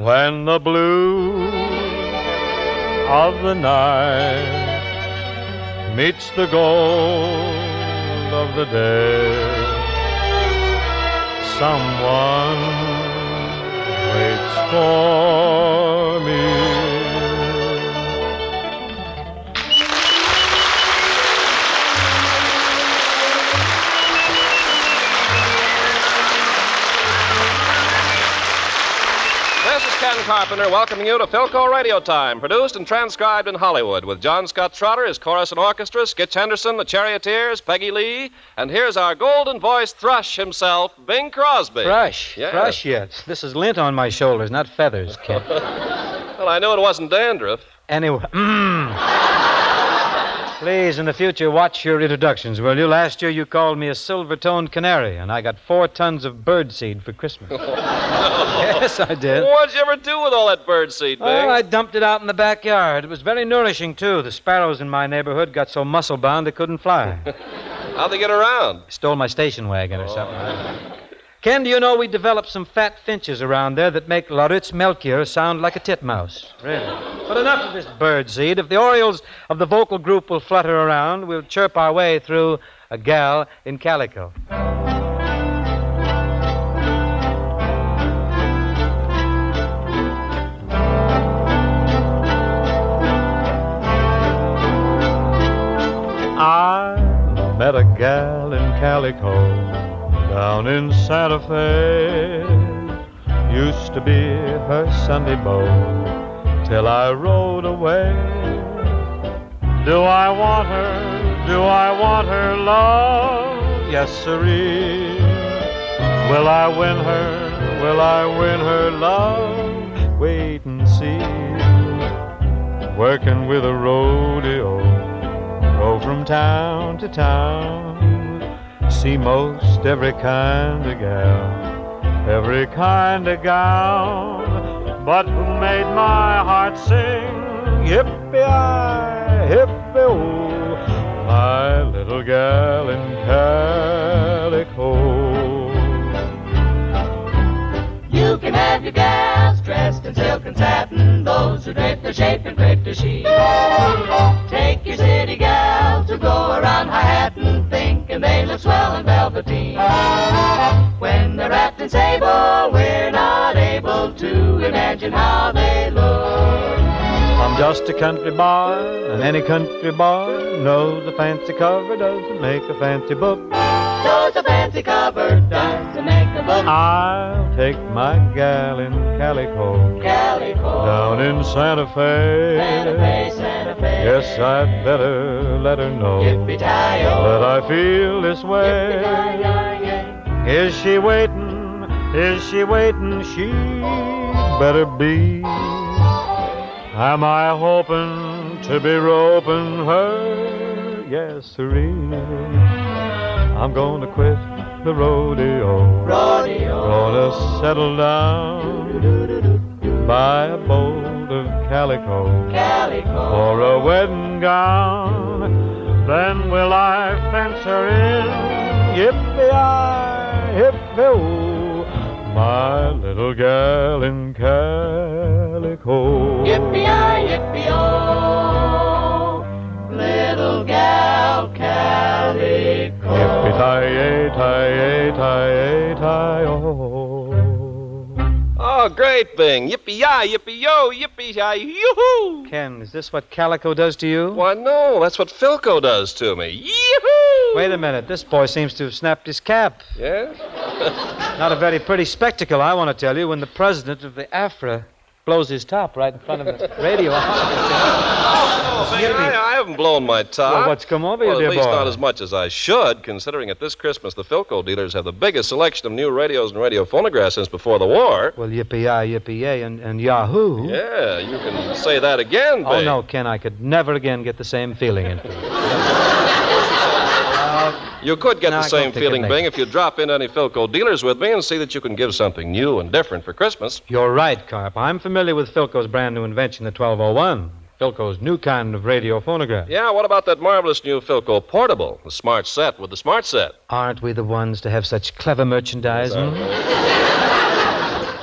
When the blue of the night meets the gold of the day, someone waits for me. Ken Carpenter welcoming you to Philco Radio Time, produced and transcribed in Hollywood with John Scott Trotter, his chorus and orchestra, Skitch Henderson, the Charioteers, Peggy Lee, and here's our golden voiced thrush himself, Bing Crosby. Thrush? Yes. Thrush, yes. This is lint on my shoulders, not feathers, Ken. Well, I knew it wasn't dandruff. Anyway. Please, in the future, watch your introductions, will you? Last year, you called me a silver-toned canary, and I got 4 tons of birdseed for Christmas. Yes, I did. What'd you ever do with all that birdseed, Bing? Well, I dumped it out in the backyard. It was very nourishing, too. The sparrows in my neighborhood got so muscle-bound they couldn't fly. How'd they get around? Stole my station wagon or something. Ken, do you know we developed some fat finches around there that make Lauritz Melchior sound like a titmouse? Really? But enough of this bird seed. If the orioles of the vocal group will flutter around, we'll chirp our way through A Gal in Calico. I met a gal in calico down in Santa Fe. Used to be her Sunday beau till I rode away. Do I want her? Do I want her love? Yes, sirree. Will I win her? Will I win her love? Wait and see. Working with a rodeo, go from town to town. See most every kind of gal, every kind of gown. But who made my heart sing? Yippee-yi, yippee-oo, my little gal in calico. You can have your gals dressed in silk and satin, those who drape their shape and drape their sheen. Take your city gals to go around high-hattin', thinking they look swell and velveteen. When they're wrapped in sable, we're not able to imagine how they look. I'm just a country boy, and any country boy knows a fancy cover doesn't make a fancy book. Knows a fancy cover doesn't make a book. I'll take my gal in calico, calico, down in Santa Fe, Santa Fe, Santa Fe. Yes, I'd better let her know that I feel this way. Is she waiting? Is she waiting? She better be. Am I hoping to be roping her? Yes, sirree. I'm gonna quit the rodeo, rodeo. Gonna settle down, buy a bolt of calico, calico, or a wedding gown. Then will I fence her in? Yippee-yi, yippee-oo, my little gal in calico. Yippee-yi, yippee-oo, little gal calico. Oh, great, Bing. Yippee-yi, yippee-yo, yippee-yi, yoo-hoo. Ken, is this what calico does to you? Why, no. That's what Philco does to me. Yoo-hoo! Wait a minute. This boy seems to have snapped his cap. Yes? Not a very pretty spectacle, I want to tell you, when the president of the AFRA blows his top right in front of the radio. I haven't blown my top. Well, what's come over you, dear boy? At least not as much as I should, considering at this Christmas the Philco dealers have the biggest selection of new radios and radio phonographs since before the war. Well, yippee-yi, yippee-yay, and yahoo. Yeah, you can say that again, Bing. Oh, no, Ken, I could never again get the same feeling into it. You could get the same feeling, Bing, if you drop into any Philco dealers with me and see that you can give something new and different for Christmas. You're right, Carp. I'm familiar with Philco's brand new invention, the 1201. Philco's new kind of radio phonograph. Yeah, what about that marvelous new Philco portable, the smart set with the smart set? Aren't we the ones to have such clever merchandise? Exactly.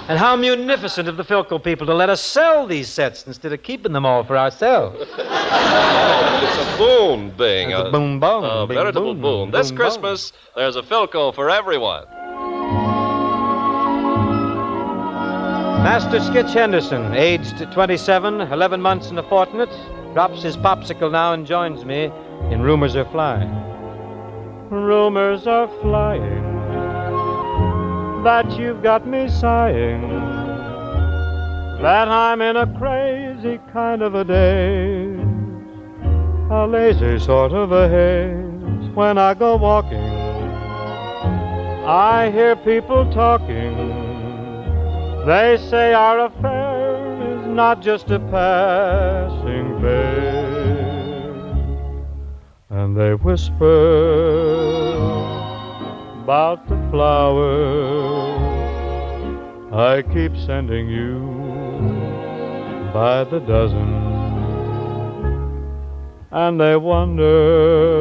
And how munificent of the Philco people to let us sell these sets instead of keeping them all for ourselves. It's a boom, Bing. It's a boom, boom. A veritable boom. Boom. This boom, Christmas, boom. There's a Philco for everyone. Master Skitch Henderson, aged 27, 11 months and a fortnight, drops his popsicle now and joins me in Rumors Are Flying. Rumors are flying that you've got me sighing, that I'm in a crazy kind of a daze, a lazy sort of a haze. When I go walking, I hear people talking. They say our affair is not just a passing phase, and they whisper about the flowers I keep sending you by the dozen, and they wonder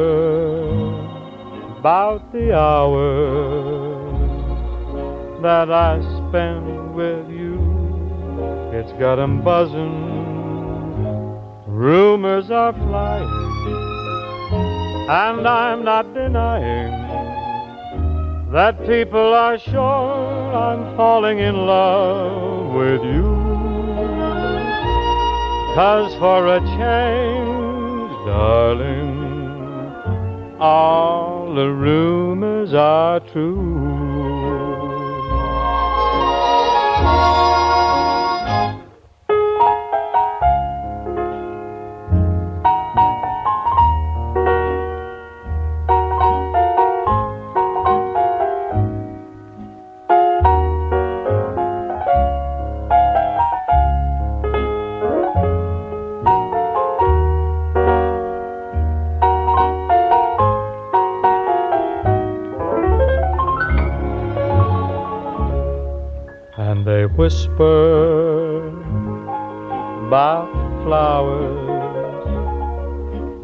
about the hours that I spend with you. It's got 'em buzzing. Rumors are flying, and I'm not denying that people are sure I'm falling in love with you. 'Cause for a change, darling, all the rumors are true. Whisper about flowers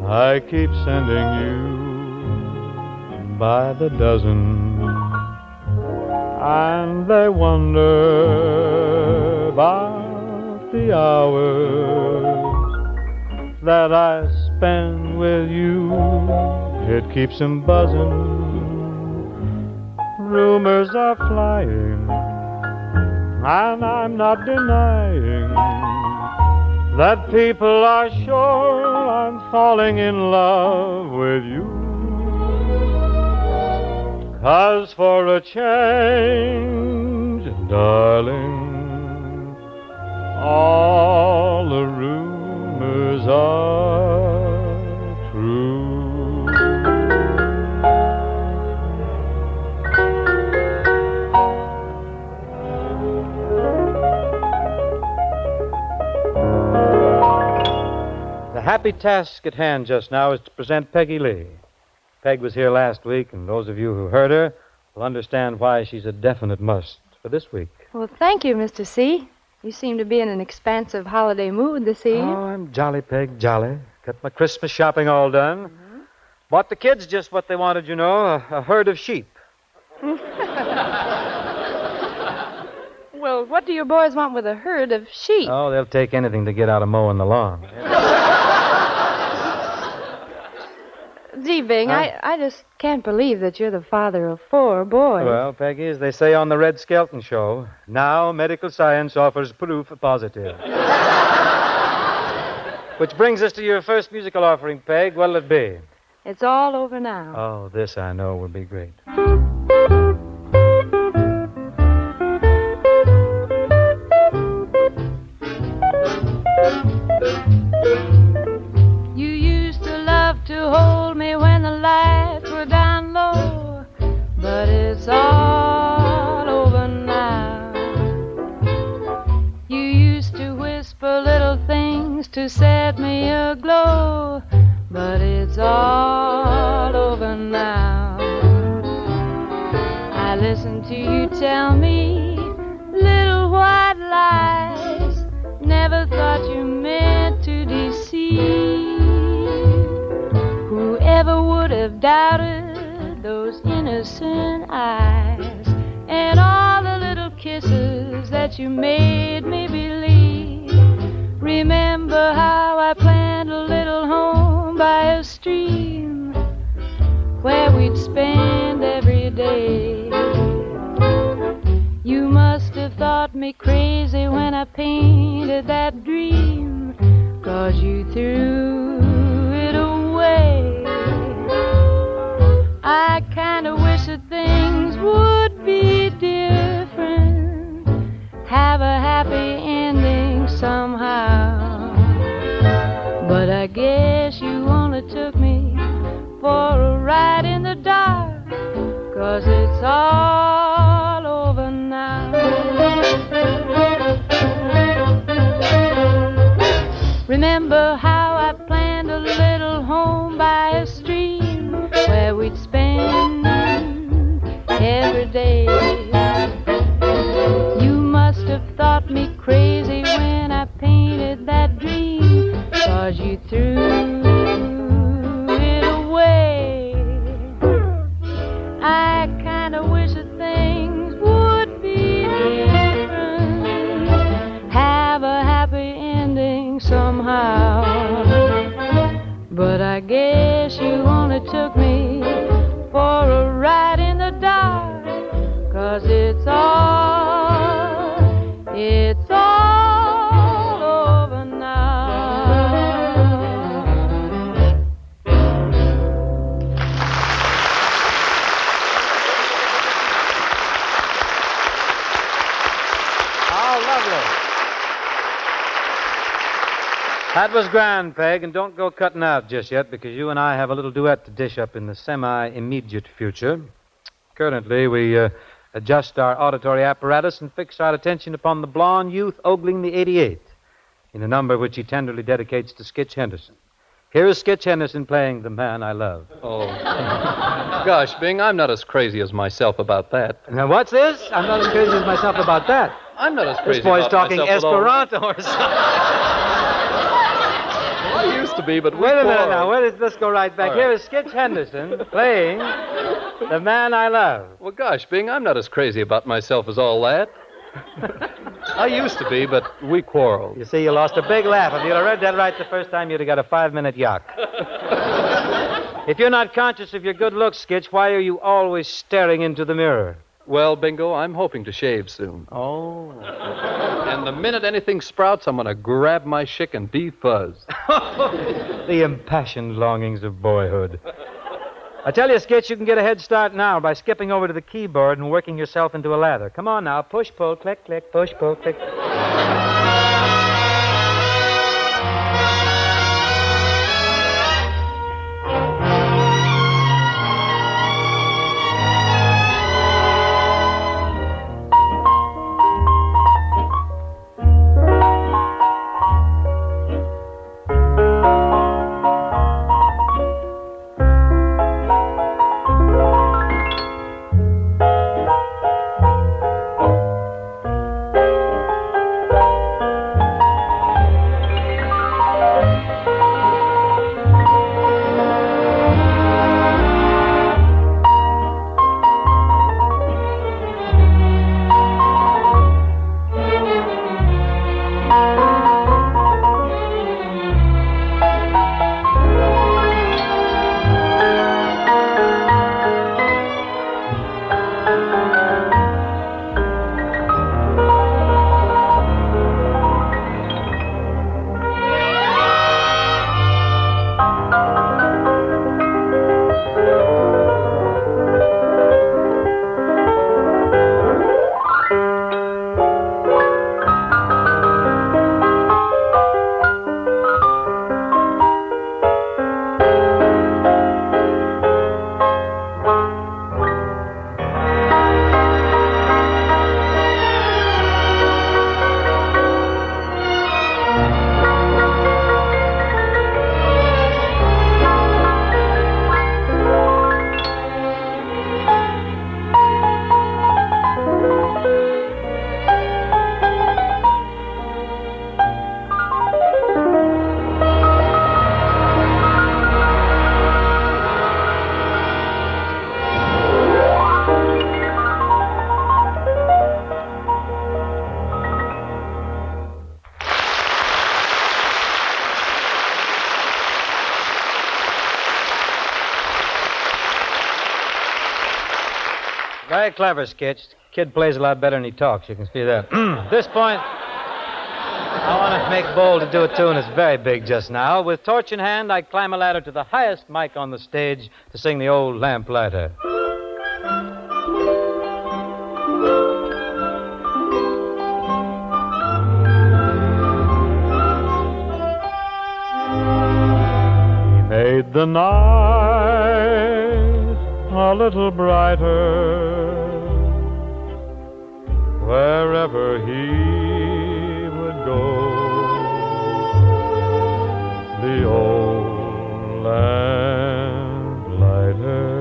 I keep sending you by the dozen, and they wonder about the hours that I spend with you. It keeps them buzzing. Rumors are flying, and I'm not denying that people are sure I'm falling in love with you. 'Cause for a change, darling, all the rumors are true. The happy task at hand just now is to present Peggy Lee. Peg was here last week, and those of you who heard her will understand why she's a definite must for this week. Well, thank you, Mr. C. You seem to be in an expansive holiday mood this evening. Oh, I'm jolly, Peg, jolly. Got my Christmas shopping all done. Mm-hmm. Bought the kids just what they wanted, you know, a herd of sheep. Well, what do your boys want with a herd of sheep? Oh, they'll take anything to get out of mowing the lawn. Gee, Bing, huh? I just can't believe that you're the father of four boys. Well, Peggy, as they say on the Red Skelton Show, now medical science offers proof positive. Which brings us to your first musical offering, Peg. What'll it be? It's All Over Now. Oh, this I know will be great. To hold me when the lights were down low, but it's all over now. You used to whisper little things to set me aglow, but it's all over now. I listen to you tell me little white lies, never thought you meant to deceive. Never would have doubted those innocent eyes and all the little kisses that you made me believe. Remember how I planned a little home by a stream where we'd spend every day. You must have thought me crazy when I painted that dream, 'cause you threw it away. I kinda wish that things would be different, have a happy ending somehow. But I guess you only took me for a ride in the dark, 'cause it's all over now. Remember how I planned a little home by a stream where we'd spend every day. You must have thought me crazy when I painted that dream, 'cause you threw it away. I kinda wish that things would be different, have a happy ending somehow. But I guess you only took me for a ride in the dark, 'cause it's all over now. How lovely. That was grand, Peg, and don't go cutting out just yet, because you and I have a little duet to dish up in the semi-immediate future. Currently, we adjust our auditory apparatus and fix our attention upon the blonde youth ogling the 88th in a number which he tenderly dedicates to Skitch Henderson. Here is Skitch Henderson playing The Man I Love. Oh, gosh, Bing, I'm not as crazy as myself about that. Now, what's this? I'm not as crazy as myself about that. I'm not as crazy about myself. This boy's talking Esperanto or something. To be, but wait a minute now. Let's go right back. Right. Here is Skitch Henderson playing The Man I Love. Well, gosh, Bing, I'm not as crazy about myself as all that. I used to be, but we quarreled. You see, you lost a big laugh. If you'd have read that right the first time, you'd have got a 5-minute yuck. If you're not conscious of your good looks, Skitch, why are you always staring into the mirror? Well, Bingo, I'm hoping to shave soon. Oh. And the minute anything sprouts, I'm going to grab my chick and defuzz. The impassioned longings of boyhood. I tell you, Skitch, you can get a head start now by skipping over to the keyboard and working yourself into a lather. Come on now. Push, pull, click, click, push, pull, click. Very clever, Skitch. Kid plays a lot better than he talks. You can see that. At this point, I want to make bold to do a tune that's very big just now. With torch in hand, I climb a ladder to the highest mic on the stage to sing The Old Lamplighter. He made the night a little brighter wherever he would go. The old lamplighter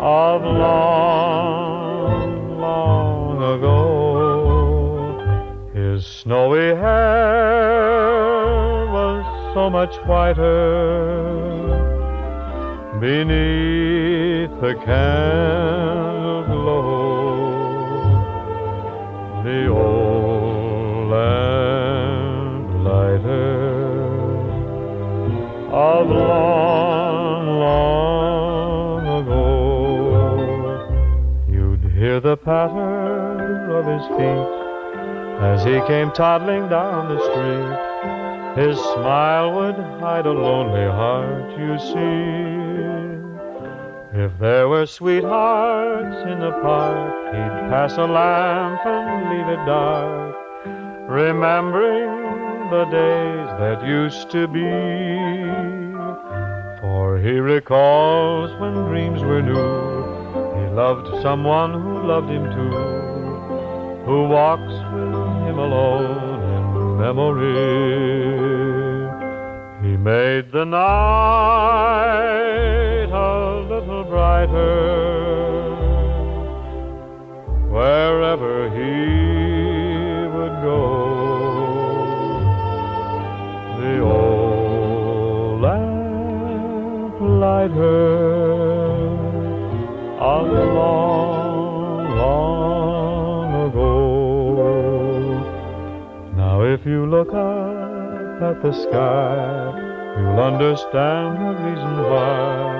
of long, long ago. His snowy hair was so much whiter beneath the candle glow. The old lamplighter of long, long ago. You'd hear the patter of his feet as he came toddling down the street. His smile would hide a lonely heart, you see. If there were sweethearts in the park, he'd pass a lamp and leave it dark, remembering the days that used to be. For he recalls when dreams were new, he loved someone who loved him too, who walks with him alone in memory. He made the night a little brighter wherever he would go. The old lamplighter of long, long ago. Now if you look up at the sky, you'll understand the reason why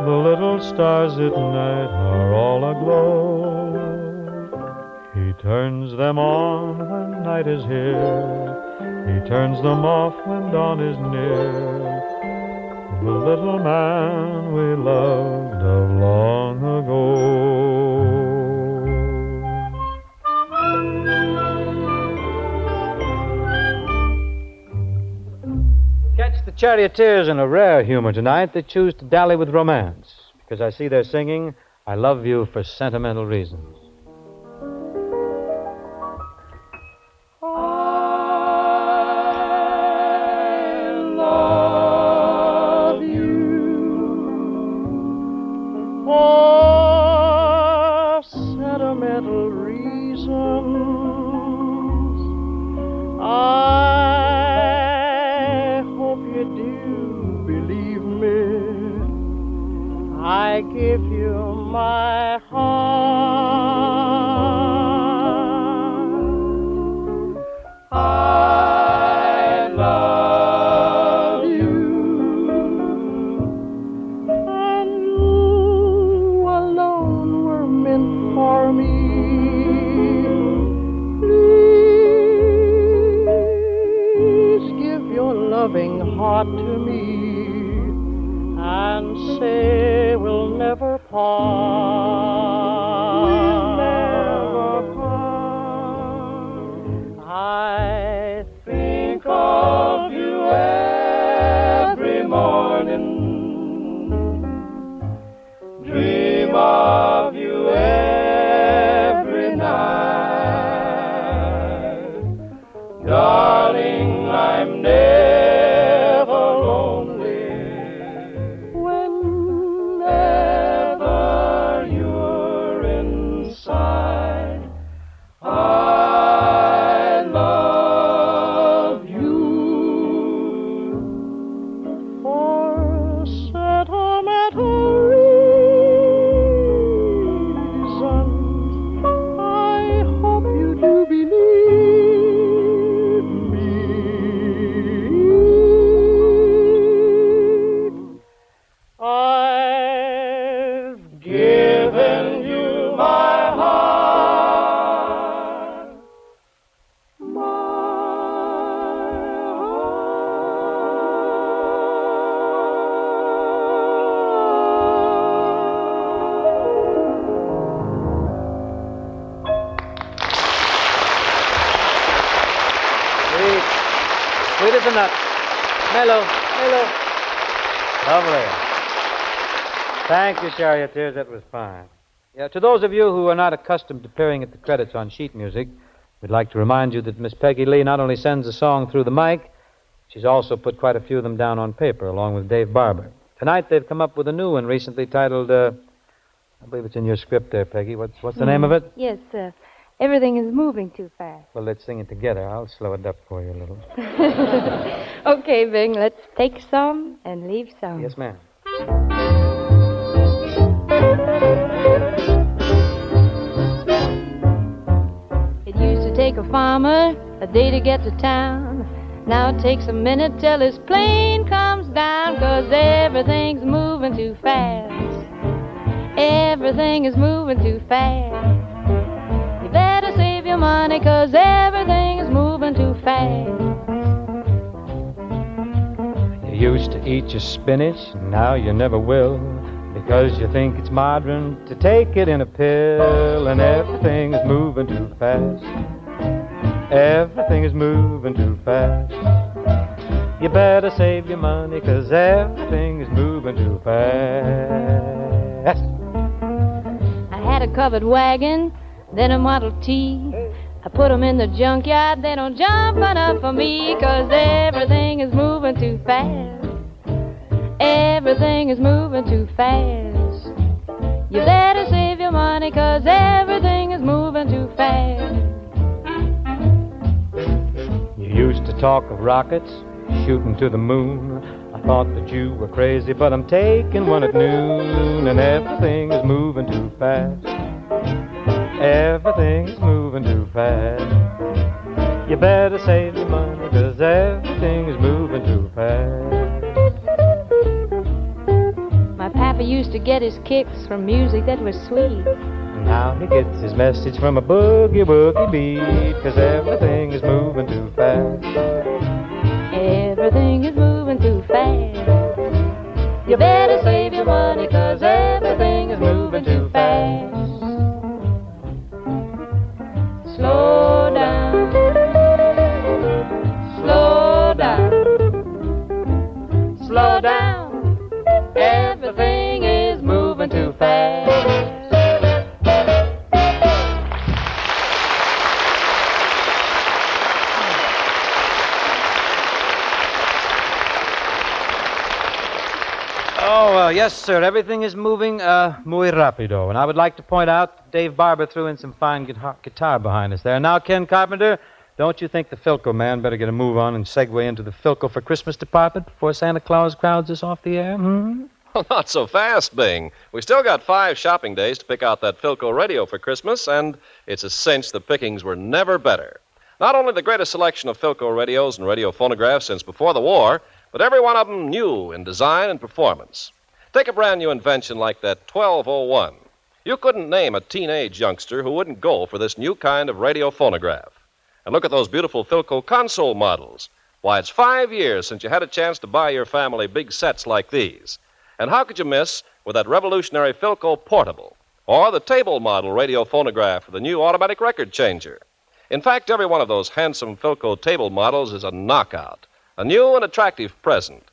the little stars at night are all aglow. He turns them on when night is here, he turns them off when dawn is near. The little man we loved of long ago. Catch the charioteers in a rare humor tonight. They choose to dally with romance, because I see they're singing I Love You for Sentimental Reasons. Sweet as a nut. Mellow, mellow. Lovely. Thank you, charioteers. That was fine. Yeah, to those of you who are not accustomed to peering at the credits on sheet music, we'd like to remind you that Miss Peggy Lee not only sends a song through the mic, she's also put quite a few of them down on paper, along with Dave Barbour. Tonight they've come up with a new one recently titled, I believe it's in your script there, Peggy. What's the name of it? Yes, Everything Is Moving Too Fast. Well, let's sing it together. I'll slow it up for you a little. Okay, Bing, let's take some and leave some. Yes, ma'am. It used to take a farmer a day to get to town. Now it takes a minute till his plane comes down, 'cause everything's moving too fast. Everything is moving too fast. You better save your money, 'cause everything is moving too fast. You used to eat your spinach, now you never will, because you think it's modern to take it in a pill. And everything is moving too fast. Everything is moving too fast. You better save your money, 'cause everything is moving too fast. I had a covered wagon, then a Model T. I put them in the junkyard, they don't jump enough for me, 'cause everything is moving too fast. Everything is moving too fast. You better save your money, 'cause everything is moving too fast. Used to talk of rockets shooting to the moon. I thought that you were crazy, but I'm taking one at noon. And everything is moving too fast. Everything is moving too fast. You better save your money, 'cause everything is moving too fast. My papa used to get his kicks from music that was sweet. Now he gets his message from a boogie woogie beat, 'cause everything is moving too fast. Everything is moving too fast. You better save your money, 'cause everything is moving too fast. Slow down. Slow down. Slow down. Everything is moving too fast. Oh, yes, sir. Everything is moving muy rápido. And I would like to point out Dave Barbour threw in some fine guitar behind us there. Now, Ken Carpenter, don't you think the Philco man better get a move on and segue into the Philco for Christmas department before Santa Claus crowds us off the air? Hmm? Well, not so fast, Bing. We still got 5 shopping days to pick out that Philco radio for Christmas, and it's a cinch the pickings were never better. Not only the greatest selection of Philco radios and radio phonographs since before the war, but every one of them new in design and performance. Take a brand new invention like that 1201. You couldn't name a teenage youngster who wouldn't go for this new kind of radio phonograph. And look at those beautiful Philco console models. Why, it's 5 years since you had a chance to buy your family big sets like these. And how could you miss with that revolutionary Philco portable or the table model radio phonograph with the new automatic record changer? In fact, every one of those handsome Philco table models is a knockout. A new and attractive present.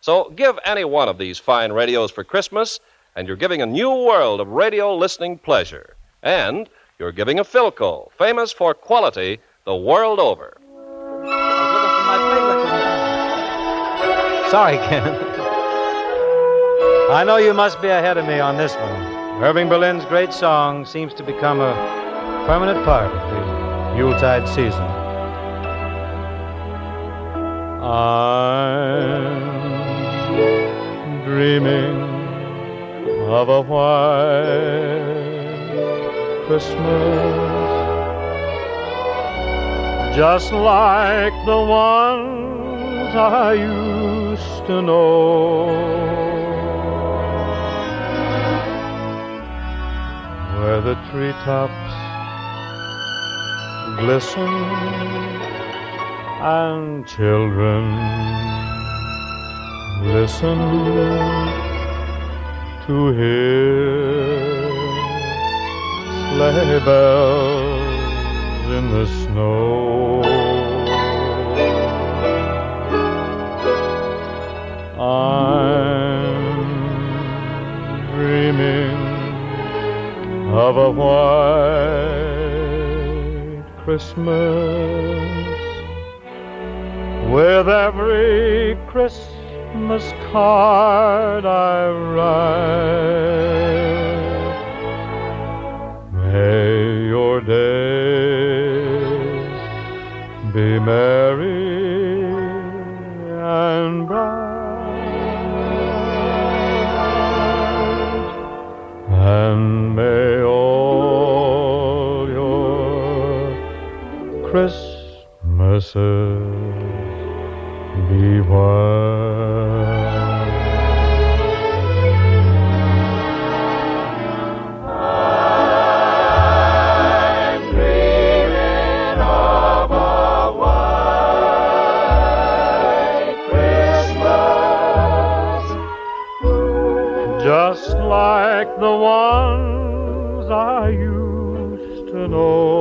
So give any one of these fine radios for Christmas, and you're giving a new world of radio listening pleasure. And you're giving a Philco, famous for quality the world over. Sorry, Ken. I know you must be ahead of me on this one. Irving Berlin's great song seems to become a permanent part of the Yuletide season. I'm dreaming of a white Christmas, just like the ones I used to know, where the treetops glisten and children listen to hear sleigh bells in the snow. a white Christmas with every Christmas card I write. May your days be merry and bright, and may all your Christmases be white. I'm dreaming of a white Christmas, just like the ones I used to know.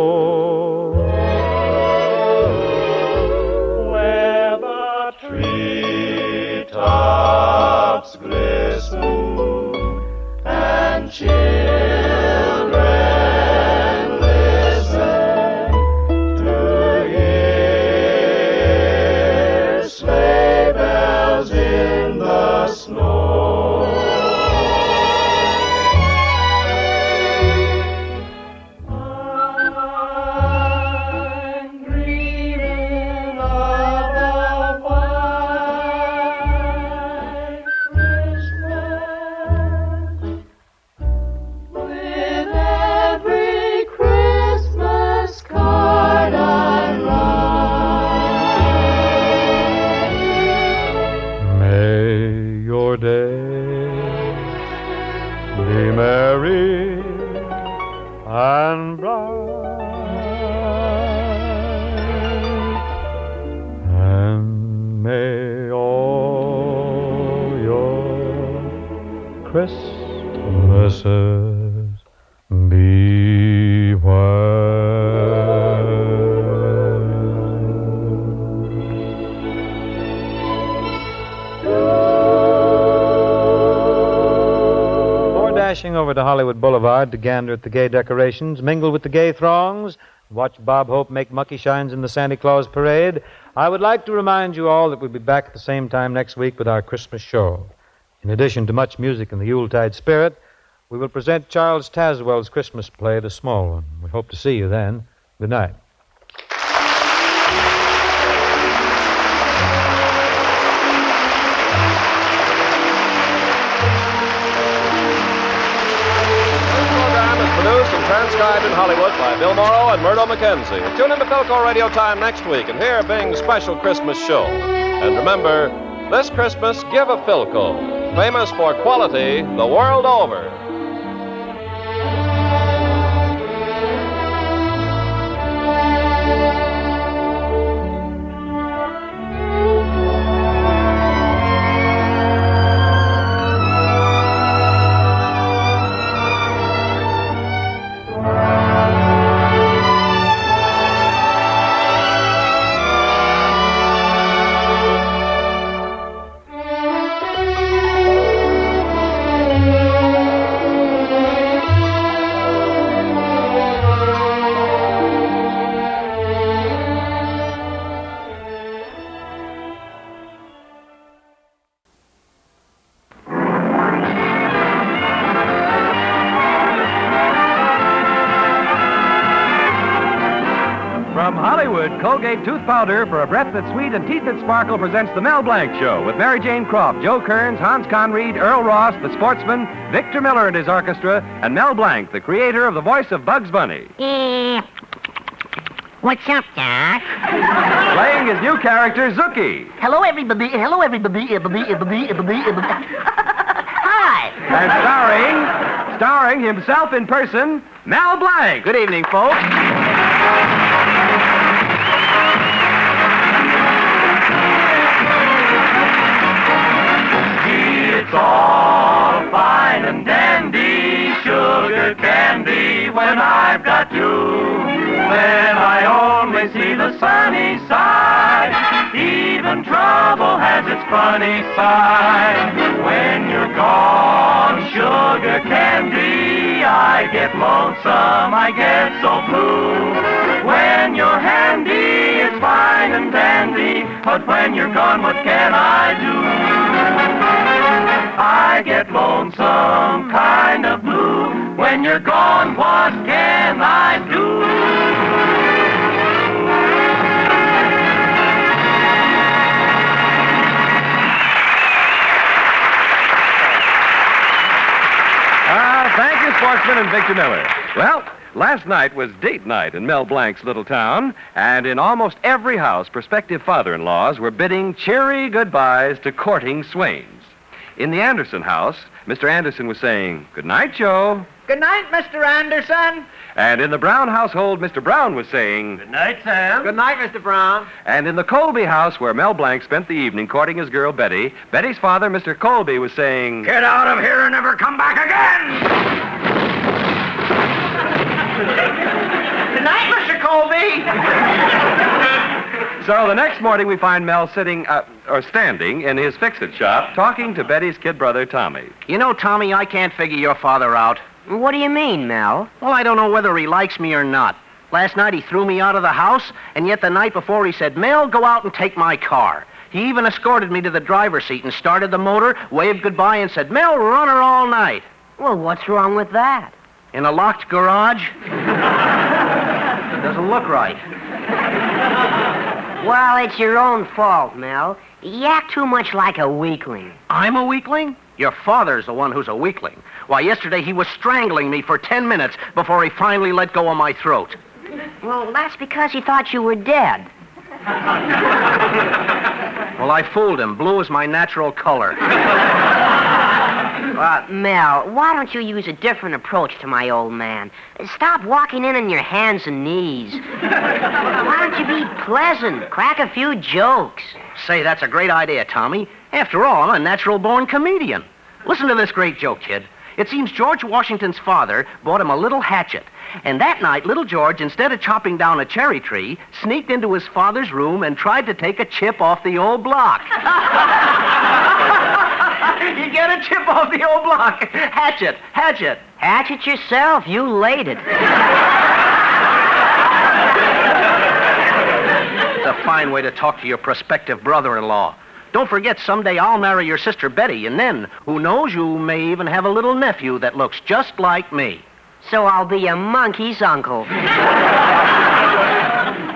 Tops glisten and children listen to hear sleigh bells in the snow. Christmases be white. Or dashing over to Hollywood Boulevard to gander at the gay decorations, mingle with the gay throngs, watch Bob Hope make mucky shines in the Santa Claus parade, I would like to remind you all that we'll be back at the same time next week with our Christmas show. In addition to much music and the Yuletide spirit, we will present Charles Tazewell's Christmas play, The Small One. We hope to see you then. Good night. Transcribed in Hollywood by Bill Morrow and Myrtle McKenzie. Tune in to Philco Radio Time next week and hear Bing's special Christmas show. And remember, this Christmas, give a Philco, famous for quality the world over. Colgate Tooth Powder for a breath that's sweet and teeth that sparkle presents the Mel Blanc Show with Mary Jane Croft, Joe Kearns, Hans Conried, Earl Ross, the sportsman, Victor Miller and his orchestra, and Mel Blanc, the creator of the voice of Bugs Bunny. What's up, Doc? Playing his new character, Zookie. Hello, everybody. Hello, everybody. Hi. And starring himself in person, Mel Blanc. Good evening, folks. It's all fine and dandy, sugar candy, when I've got you. When I only see the sunny side, Even trouble has its funny side. When you're gone, sugar candy, I get lonesome, I get so blue. When you're handy, it's fine and dandy, but when you're gone, what can I do? I get lonesome, kind of blue. When you're gone, what can I do? Thank you, Sportsman and Victor Miller. Well, last night was date night in Mel Blanc's little town, and in almost every house, prospective father-in-laws were bidding cheery goodbyes to courting swains. In the Anderson house, Mr. Anderson was saying, "Good night, Joe." "Good night, Mr. Anderson." And in the Brown household, Mr. Brown was saying, "Good night, Sam." "Good night, Mr. Brown." And in the Colby house, where Mel Blanc spent the evening courting his girl, Betty, Betty's father, Mr. Colby, was saying, "Get out of here and never come back again!" "Good night, Mr. Colby." So the next morning, we find Mel standing in his fix-it shop, talking to Betty's kid brother, Tommy. "You know, Tommy, I can't figure your father out." "What do you mean, Mel?" "Well, I don't know whether he likes me or not. Last night he threw me out of the house, and yet the night before he said, 'Mel, go out and take my car.' He even escorted me to the driver's seat and started the motor, waved goodbye, and said, 'Mel, run her all night.'" "Well, what's wrong with that?" "In a locked garage?" "It doesn't look right." "Well, it's your own fault, Mel. You act too much like a weakling." "I'm a weakling? Your father's the one who's a weakling. Why, yesterday he was strangling me for 10 minutes before he finally let go of my throat." "Well, that's because he thought you were dead." "Well, I fooled him. Blue is my natural color." Mel, why don't you use a different approach to my old man? Stop walking in on your hands and knees. Why don't you be pleasant? Crack a few jokes. Say, that's a great idea, Tommy. After all, I'm a natural-born comedian. Listen to this great joke, kid. It seems George Washington's father bought him a little hatchet, and that night, little George, instead of chopping down a cherry tree, sneaked into his father's room and tried to take a chip off the old block. You get a chip off the old block. Hatchet, hatchet. Hatchet yourself. You laid it. It's a fine way to talk to your prospective brother-in-law. Don't forget, someday I'll marry your sister Betty, and then, who knows, you may even have a little nephew that looks just like me. So I'll be a monkey's uncle.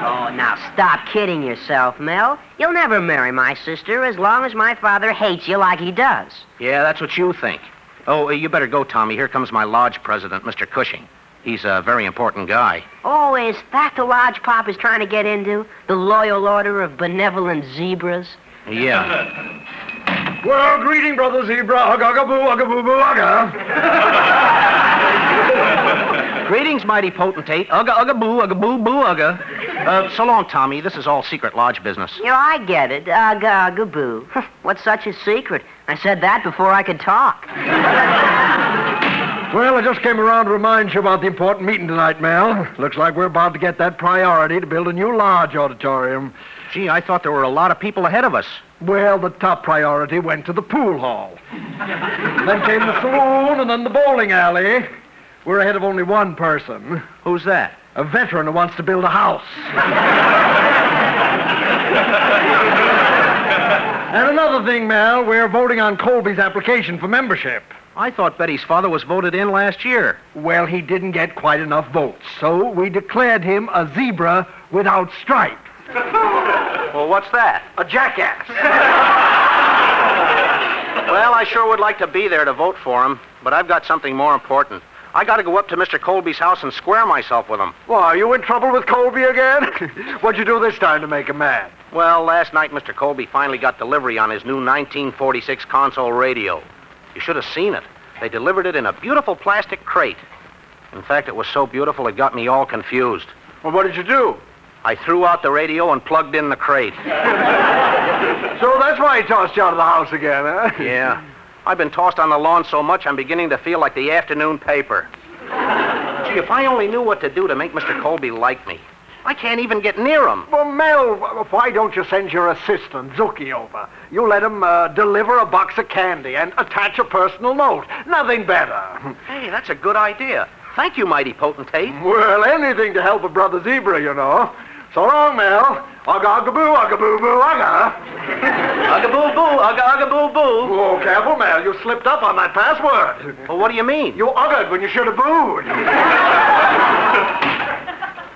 Oh, now stop kidding yourself, Mel. You'll never marry my sister as long as my father hates you like he does. Yeah, that's what you think. Oh, you better go, Tommy. Here comes my lodge president, Mr. Cushing. He's a very important guy. Oh, is that the lodge Pop is trying to get into? The Loyal Order of Benevolent Zebras? Yeah. Well, greeting, Brother Zebra. Ugga, ugga, boo, ugga, boo, boo, ugga. Greetings, mighty potentate. Ugga, ugga, boo, ugga, boo, boo, ugga. So long, Tommy. This is all secret lodge business. Yeah, I get it. Ugga, ugga, boo. What's such a secret? I said that before I could talk. Well, I just came around to remind you about the important meeting tonight, Mel. Looks like we're about to get that priority to build a new lodge auditorium. Gee, I thought there were a lot of people ahead of us. Well, the top priority went to the pool hall. Then came the saloon and then the bowling alley. We're ahead of only one person. Who's that? A veteran who wants to build a house. And another thing, Mel, we're voting on Colby's application for membership. I thought Betty's father was voted in last year. Well, he didn't get quite enough votes, so we declared him a zebra without stripes. Well, what's that? A jackass. Well, I sure would like to be there to vote for him, but I've got something more important. I got to go up to Mr. Colby's house and square myself with him. Well, are you in trouble with Colby again? What'd you do this time to make him mad? Well, last night, Mr. Colby finally got delivery on his new 1946 console radio. You should have seen it. They delivered it in a beautiful plastic crate. In fact, it was so beautiful it got me all confused. Well, what did you do? I threw out the radio and plugged in the crate. So that's why he tossed you out of the house again, huh? Yeah. I've been tossed on the lawn so much I'm beginning to feel like the afternoon paper. Gee, if I only knew what to do to make Mr. Colby like me. I can't even get near him. Well, Mel, why don't you send your assistant, Zuki, over? You let him deliver a box of candy and attach a personal note. Nothing better. Hey, that's a good idea. Thank you, mighty potentate. Well, anything to help a brother zebra, you know. So long, Mel. Ugga-ugga-boo, ugga-boo-boo, ugga. Ugga-boo-boo, ugga-ugga-boo-boo. Oh, careful, Mel. You slipped up on that password. Well, what do you mean? You uggered when you should have booed.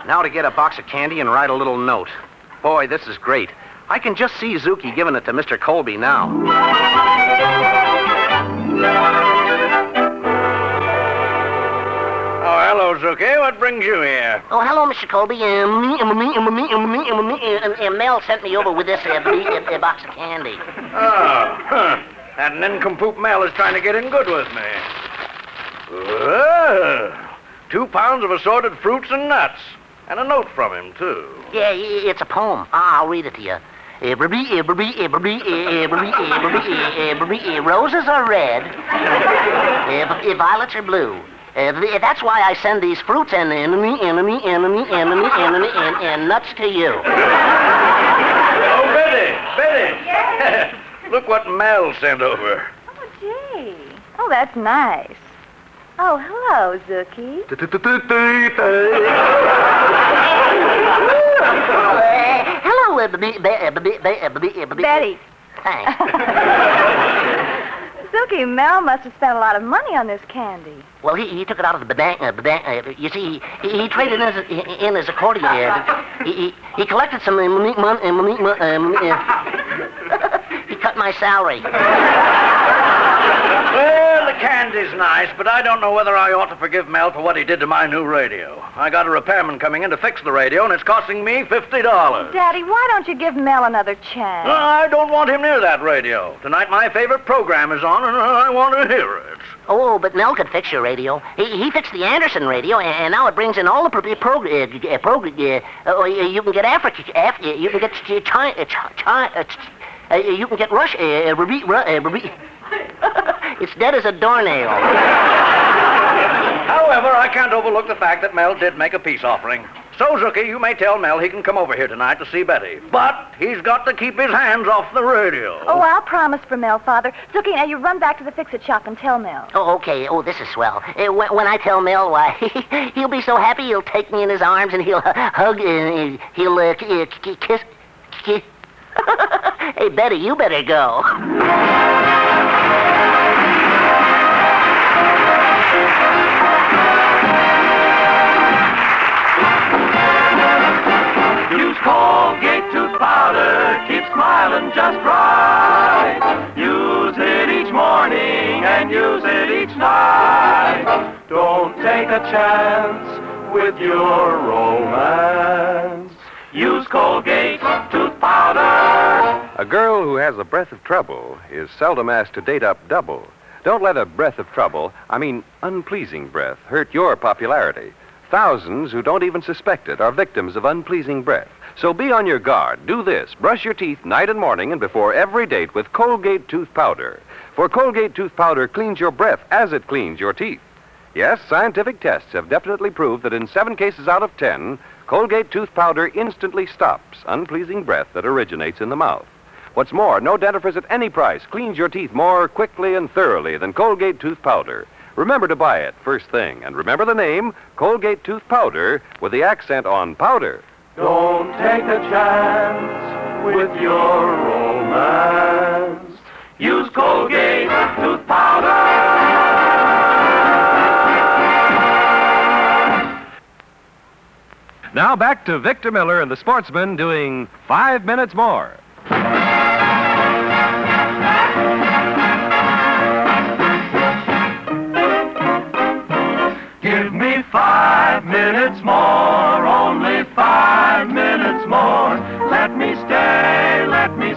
Now to get a box of candy and write a little note. Boy, this is great. I can just see Zuki giving it to Mr. Colby now. Oh, hello, Zuki. What brings you here? Oh, hello, Mr. Colby. Mel sent me over with this box of candy. Oh, huh. That nincompoop Mel is trying to get in good with me. Whoa. 2 pounds of assorted fruits and nuts. And a note from him, too. Yeah, it's a poem. I'll read it to you. Roses are red. Violets are blue. That's why I send these fruits and and nuts to you. Oh, Betty. Yes. Look what Mel sent over. Oh, gee. Oh, that's nice. Oh, hello, Zuki. Hello, Betty. Thanks. Zuki, Mel must have spent a lot of money on this candy. Well, he took it out of the bank. You see, he traded in his accordion. He collected some he cut my salary. Well, the candy's nice, but I don't know whether I ought to forgive Mel for what he did to my new radio. I got a repairman coming in to fix the radio, and it's costing me $50. Daddy, why don't you give Mel another chance? No, I don't want him near that radio. Tonight my favorite program is on, and I want to hear it. Oh, but Mel could fix your radio. He fixed the Anderson radio, and now it brings in all the you can get Africa, you can get China, you can get Russia, it's dead as a doornail. However, I can't overlook the fact that Mel did make a peace offering. So, Zuki, you may tell Mel he can come over here tonight to see Betty. But he's got to keep his hands off the radio. Oh, I'll promise for Mel, Father. Zuki, now you run back to the fix-it shop and tell Mel. Oh, okay. Oh, this is swell. When I tell Mel, why, he'll be so happy he'll take me in his arms and he'll hug and he'll kiss. Hey, Betty, you better go. Colgate Tooth Powder, keep smiling just right. Use it each morning and use it each night. Don't take a chance with your romance. Use Colgate Tooth Powder. A girl who has a breath of trouble is seldom asked to date up double. Don't let a breath of trouble, unpleasing breath, hurt your popularity. Thousands who don't even suspect it are victims of unpleasing breath. So be on your guard. Do this. Brush your teeth night and morning and before every date with Colgate Tooth Powder. For Colgate Tooth Powder cleans your breath as it cleans your teeth. Yes, scientific tests have definitely proved that in 7 cases out of 10, Colgate Tooth Powder instantly stops unpleasing breath that originates in the mouth. What's more, no dentifrice at any price cleans your teeth more quickly and thoroughly than Colgate Tooth Powder. Remember to buy it first thing. And remember the name, Colgate Tooth Powder, with the accent on powder. Don't take a chance with your romance. Use Colgate Tooth Powder. Now back to Victor Miller and the Sportsman doing 5 minutes more. Give me 5 minutes more, only 5 minutes more. Let me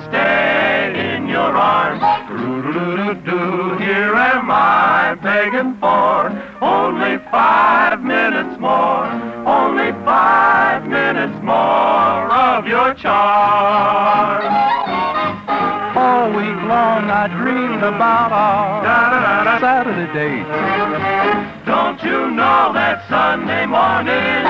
stay in your arms. Do-do-do-do-do, here am I begging for only 5 minutes more, only 5 minutes more of your charm. All week long I dreamed about our Saturday dates. Don't you know that Sunday morning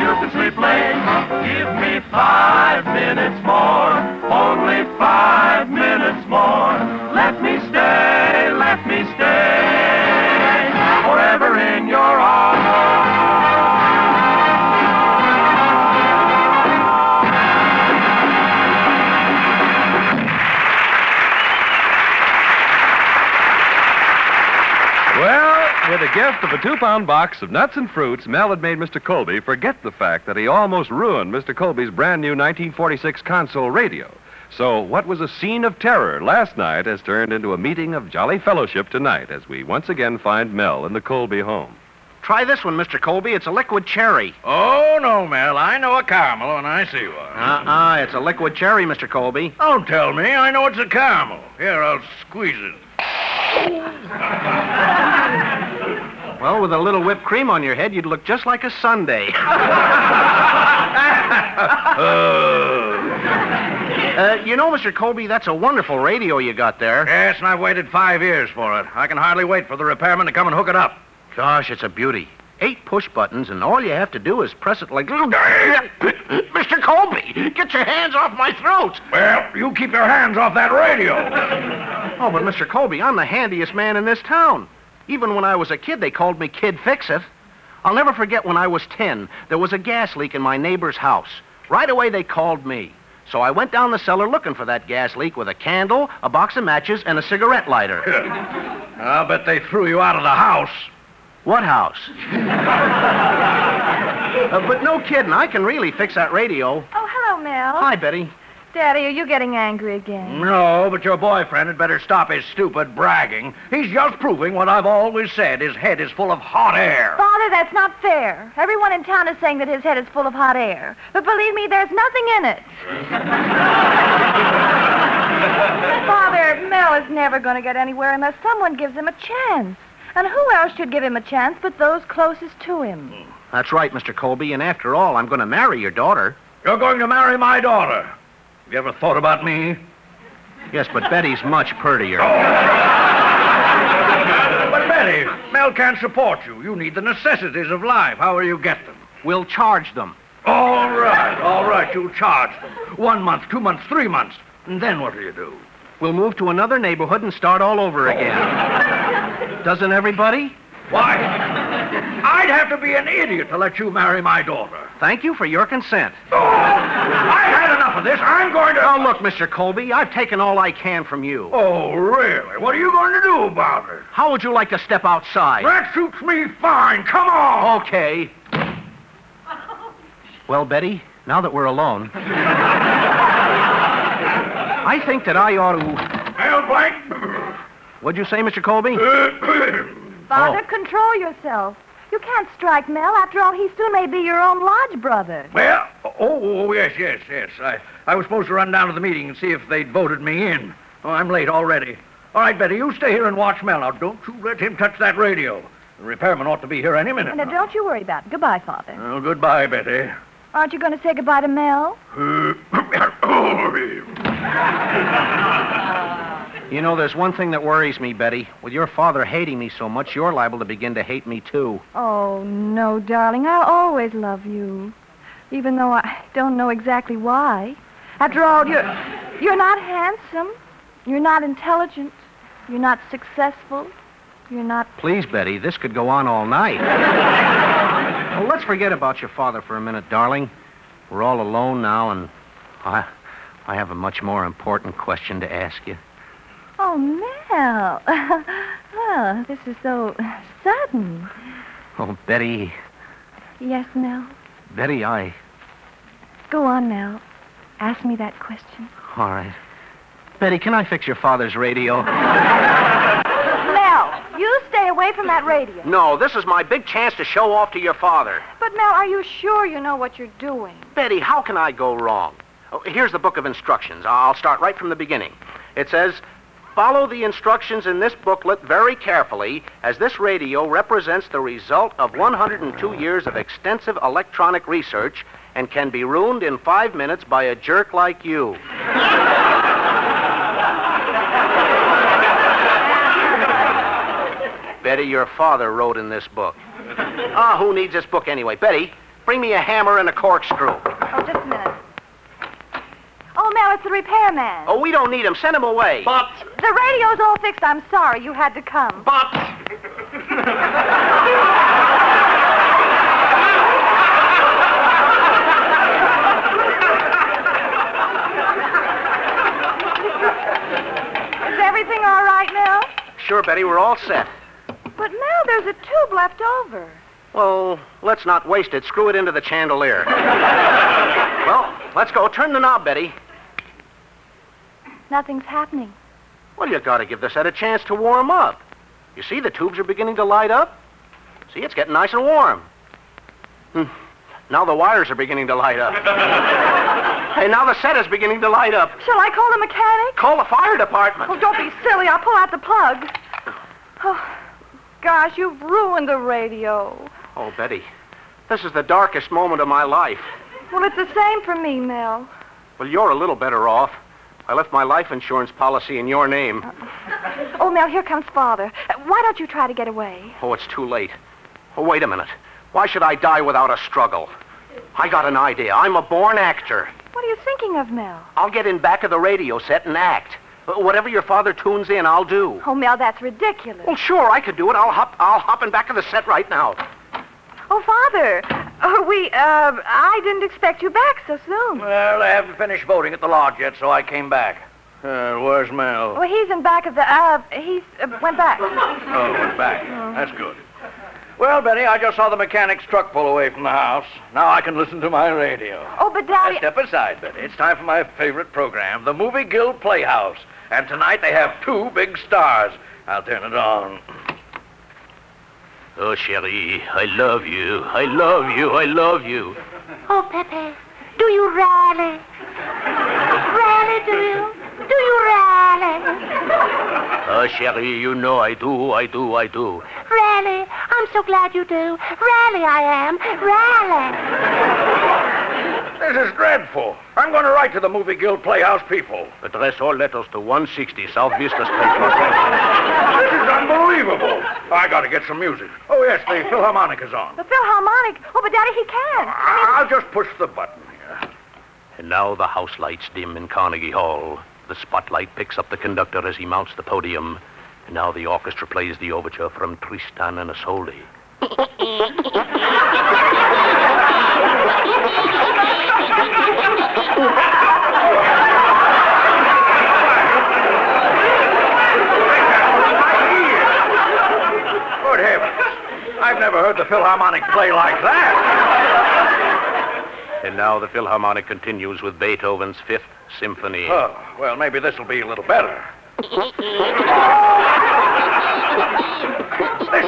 you hopelessly playing. Give me 5 minutes more, only 5 minutes more. Let me stay, forever in your arms. Well, with a gift of a 2-pound box of nuts and fruits, Mel had made Mr. Colby forget the fact that he almost ruined Mr. Colby's brand new 1946 console radio. So what was a scene of terror last night has turned into a meeting of jolly fellowship tonight as we once again find Mel in the Colby home. Try this one, Mr. Colby. It's a liquid cherry. Oh, no, Mel. I know a caramel when I see one. It's a liquid cherry, Mr. Colby. Don't tell me. I know it's a caramel. Here, I'll squeeze it. Well, with a little whipped cream on your head, you'd look just like a sundae. You know, Mr. Colby, that's a wonderful radio you got there. Yes, and I've waited 5 years for it. I can hardly wait for the repairman to come and hook it up. Gosh, it's a beauty. 8 push buttons, and all you have to do is press it like... Mr. Colby, get your hands off my throat. Well, you keep your hands off that radio. Oh, but Mr. Colby, I'm the handiest man in this town. Even when I was a kid, they called me Kid Fix-It. I'll never forget when I was 10, there was a gas leak in my neighbor's house. Right away, they called me. So I went down the cellar looking for that gas leak with a candle, a box of matches, and a cigarette lighter. I'll bet they threw you out of the house. What house? But no kidding, I can really fix that radio. Oh, hello, Mel. Hi, Betty. Daddy, are you getting angry again? No, but your boyfriend had better stop his stupid bragging. He's just proving what I've always said. His head is full of hot air. Father, that's not fair. Everyone in town is saying that his head is full of hot air. But believe me, there's nothing in it. Father, Mel is never going to get anywhere unless someone gives him a chance. And who else should give him a chance but those closest to him? That's right, Mr. Colby. And after all, I'm going to marry your daughter. You're going to marry my daughter? You ever thought about me? Yes, but Betty's much prettier. Oh. But Betty, Mel can't support you. You need the necessities of life. How will you get them? We'll charge them. All right, you'll charge them. 1 month, 2 months, 3 months. And then what will you do? We'll move to another neighborhood and start all over again. Doesn't everybody? Why, I'd have to be an idiot to let you marry my daughter. Thank you for your consent. Oh, I've had enough of this. I'm going to... Oh, look, Mr. Colby, I've taken all I can from you. Oh, really? What are you going to do about it? How would you like to step outside? That suits me fine. Come on. Okay. Well, Betty, now that we're alone... I think that I ought to... Mel Blanc. What'd you say, Mr. Colby? Father, control yourself. You can't strike Mel. After all, he still may be your own lodge brother. Well, yes. I was supposed to run down to the meeting and see if they'd voted me in. Oh, I'm late already. All right, Betty, you stay here and watch Mel. Now, don't you let him touch that radio. The repairman ought to be here any minute. Now, don't you worry about it. Goodbye, Father. Oh, goodbye, Betty. Aren't you going to say goodbye to Mel? You know, there's one thing that worries me, Betty. With your father hating me so much, you're liable to begin to hate me, too. Oh, no, darling. I'll always love you, even though I don't know exactly why. After all, you're not handsome. You're not intelligent. You're not successful. You're not... Please, Betty, this could go on all night. Well, let's forget about your father for a minute, darling. We're all alone now, and I have a much more important question to ask you. Oh, Mel. Well, this is so sudden. Oh, Betty. Yes, Mel? Betty, I... Go on, Mel. Ask me that question. All right. Betty, can I fix your father's radio? Mel, you stay away from that radio. No, this is my big chance to show off to your father. But, Mel, are you sure you know what you're doing? Betty, how can I go wrong? Oh, here's the book of instructions. I'll start right from the beginning. It says... Follow the instructions in this booklet very carefully, as this radio represents the result of 102 years of extensive electronic research and can be ruined in 5 minutes by a jerk like you. Betty, your father wrote in this book. Who needs this book anyway? Betty, Bring me a hammer and a corkscrew. Oh, just a minute. Oh, Mel, it's the repairman. Oh, we don't need him. Send him away. But... The radio's all fixed. I'm sorry you had to come. But... Is everything all right, Mel? Sure, Betty. We're all set. But, Mel, there's a tube left over. Well, let's not waste it. Screw it into the chandelier. Well, let's go. Turn the knob, Betty. Nothing's happening. Well, you got to give this head a chance to warm up. You see, the tubes are beginning to light up. See, it's getting nice and warm. Now the wires are beginning to light up. And now the set is beginning to light up. Shall I call the mechanic? Call the fire department. Oh, don't be silly. I'll pull out the plug. Oh, gosh, you've ruined the radio. Oh, Betty, this is the darkest moment of my life. Well, it's the same for me, Mel. Well, you're a little better off. I left my life insurance policy in your name. Oh, Mel, here comes Father. Why don't you try to get away? Oh, it's too late. Oh, wait a minute. Why should I die without a struggle? I got an idea. I'm a born actor. What are you thinking of, Mel? I'll get in back of the radio set and act. Whatever your father tunes in, I'll do. Oh, Mel, that's ridiculous. Well, sure, I could do it. I'll hop in back of the set right now. Oh, Father, I didn't expect you back so soon. Well, I haven't finished voting at the lodge yet, so I came back. Where's Mel? Well, he's in back of the, went back. Oh, went back. That's good. Well, Betty, I just saw the mechanic's truck pull away from the house. Now I can listen to my radio. Oh, but Daddy... Step aside, Betty. It's time for my favorite program, the Movie Guild Playhouse. And tonight they have two big stars. I'll turn it on. Oh, Cherie, I love you. I love you. I love you. Oh, Pepe, do you rally? Rally, do you? Do you rally? Oh, Cherie, you know I do. I do. I do. Rally. I'm so glad you do. Rally, I am. Rally. This is dreadful. I'm going to write to the Movie Guild Playhouse people. Address all letters to 160 South Vista Street. This is unbelievable. I got to get some music. Oh, yes, the Philharmonic is on. The Philharmonic? Oh, but, Daddy, he can. I'll just push the button here. And now the house lights dim in Carnegie Hall. The spotlight picks up the conductor as he mounts the podium. And now the orchestra plays the overture from Tristan and Isolde. Good heavens. I've never heard the Philharmonic play like that. And now the Philharmonic continues with Beethoven's Fifth Symphony. Oh, well, maybe this'll be a little better. This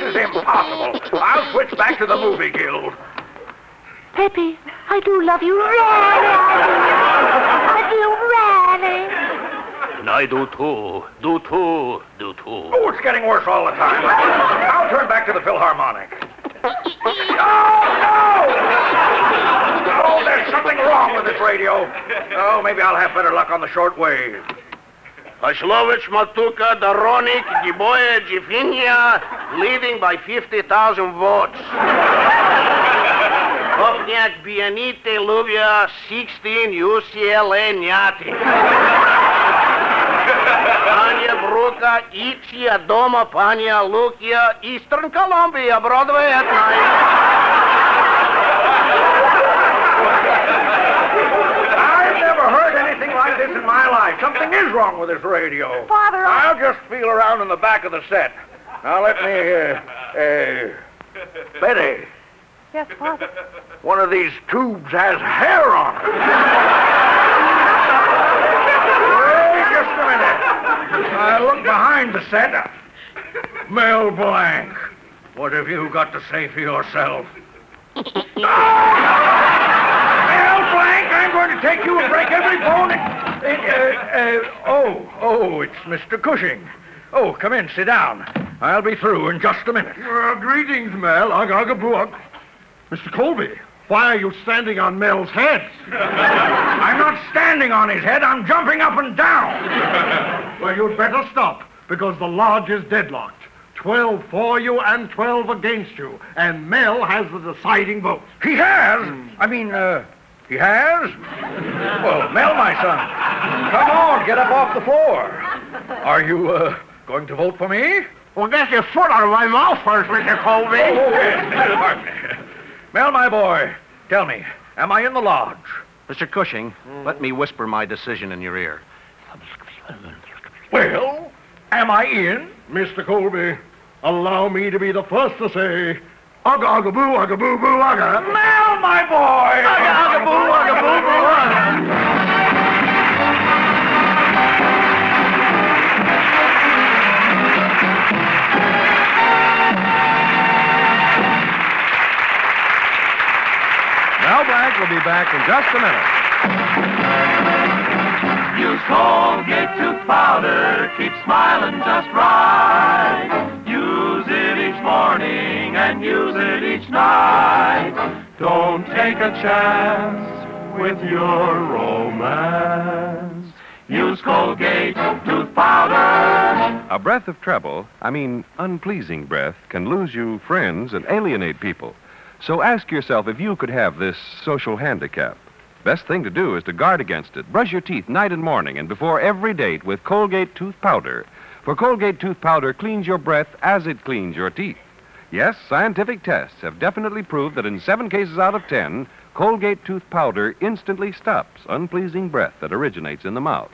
is impossible. I'll switch back to the Movie Guild. Peppy, I do love you. Rally. I do, Rally. And I do, too. Do, too. Do, too. Oh, it's getting worse all the time. I'll turn back to the Philharmonic. Oh, no! Oh, there's something wrong with this radio. Oh, maybe I'll have better luck on the short wave. Ashlovich Matuka Daronik Giboya Jifinia, leading by 50,000 votes. Kopniak Bianite Lubia 16 UCLA Nyati. Anya Bruka Ichia Doma Pania Lukia Eastern Columbia Broadway at night. I've never heard anything like this in my life. Something is wrong with this radio. Father, I'll just feel around in the back of the set. Now, let me, Betty. Yes, Father? One of these tubes has hair on it. Wait just a minute. I look behind the set. Mel Blanc, what have you got to say for yourself? I'm going to take you and break every bone. It's Mr. Cushing. Oh, come in, sit down. I'll be through in just a minute. Greetings, Mel. Mr. Colby, why are you standing on Mel's head? I'm not standing on his head. I'm jumping up and down. Well, you'd better stop, because the lodge is deadlocked. 12 for you and 12 against you. And Mel has the deciding vote. He has? He has? Well, Mel, my son, come on, get up off the floor. Are you, going to vote for me? Well, get your foot out of my mouth first, Mr. Colby. Oh, pardon me. Mel, my boy, tell me, am I in the lodge? Mr. Cushing, let me whisper my decision in your ear. Well, am I in? Mr. Colby, allow me to be the first to say, ugga, ugga, boo, ugga, boo, boo, ugga. Mel, my boy! Ugga, ugga, boo, ugga, boo, boo, ugga. Mel Blanc will be back in just a minute. Use Colgate Tooth Powder. Keep smiling just right. Use it each morning and use it each night. Don't take a chance with your romance. Use Colgate Tooth Powder. A breath of trouble, unpleasing breath, can lose you friends and alienate people. So ask yourself if you could have this social handicap. Best thing to do is to guard against it. Brush your teeth night and morning and before every date with Colgate Tooth Powder. For Colgate Tooth Powder cleans your breath as it cleans your teeth. Yes, scientific tests have definitely proved that in 7 cases out of 10, Colgate Tooth Powder instantly stops unpleasing breath that originates in the mouth.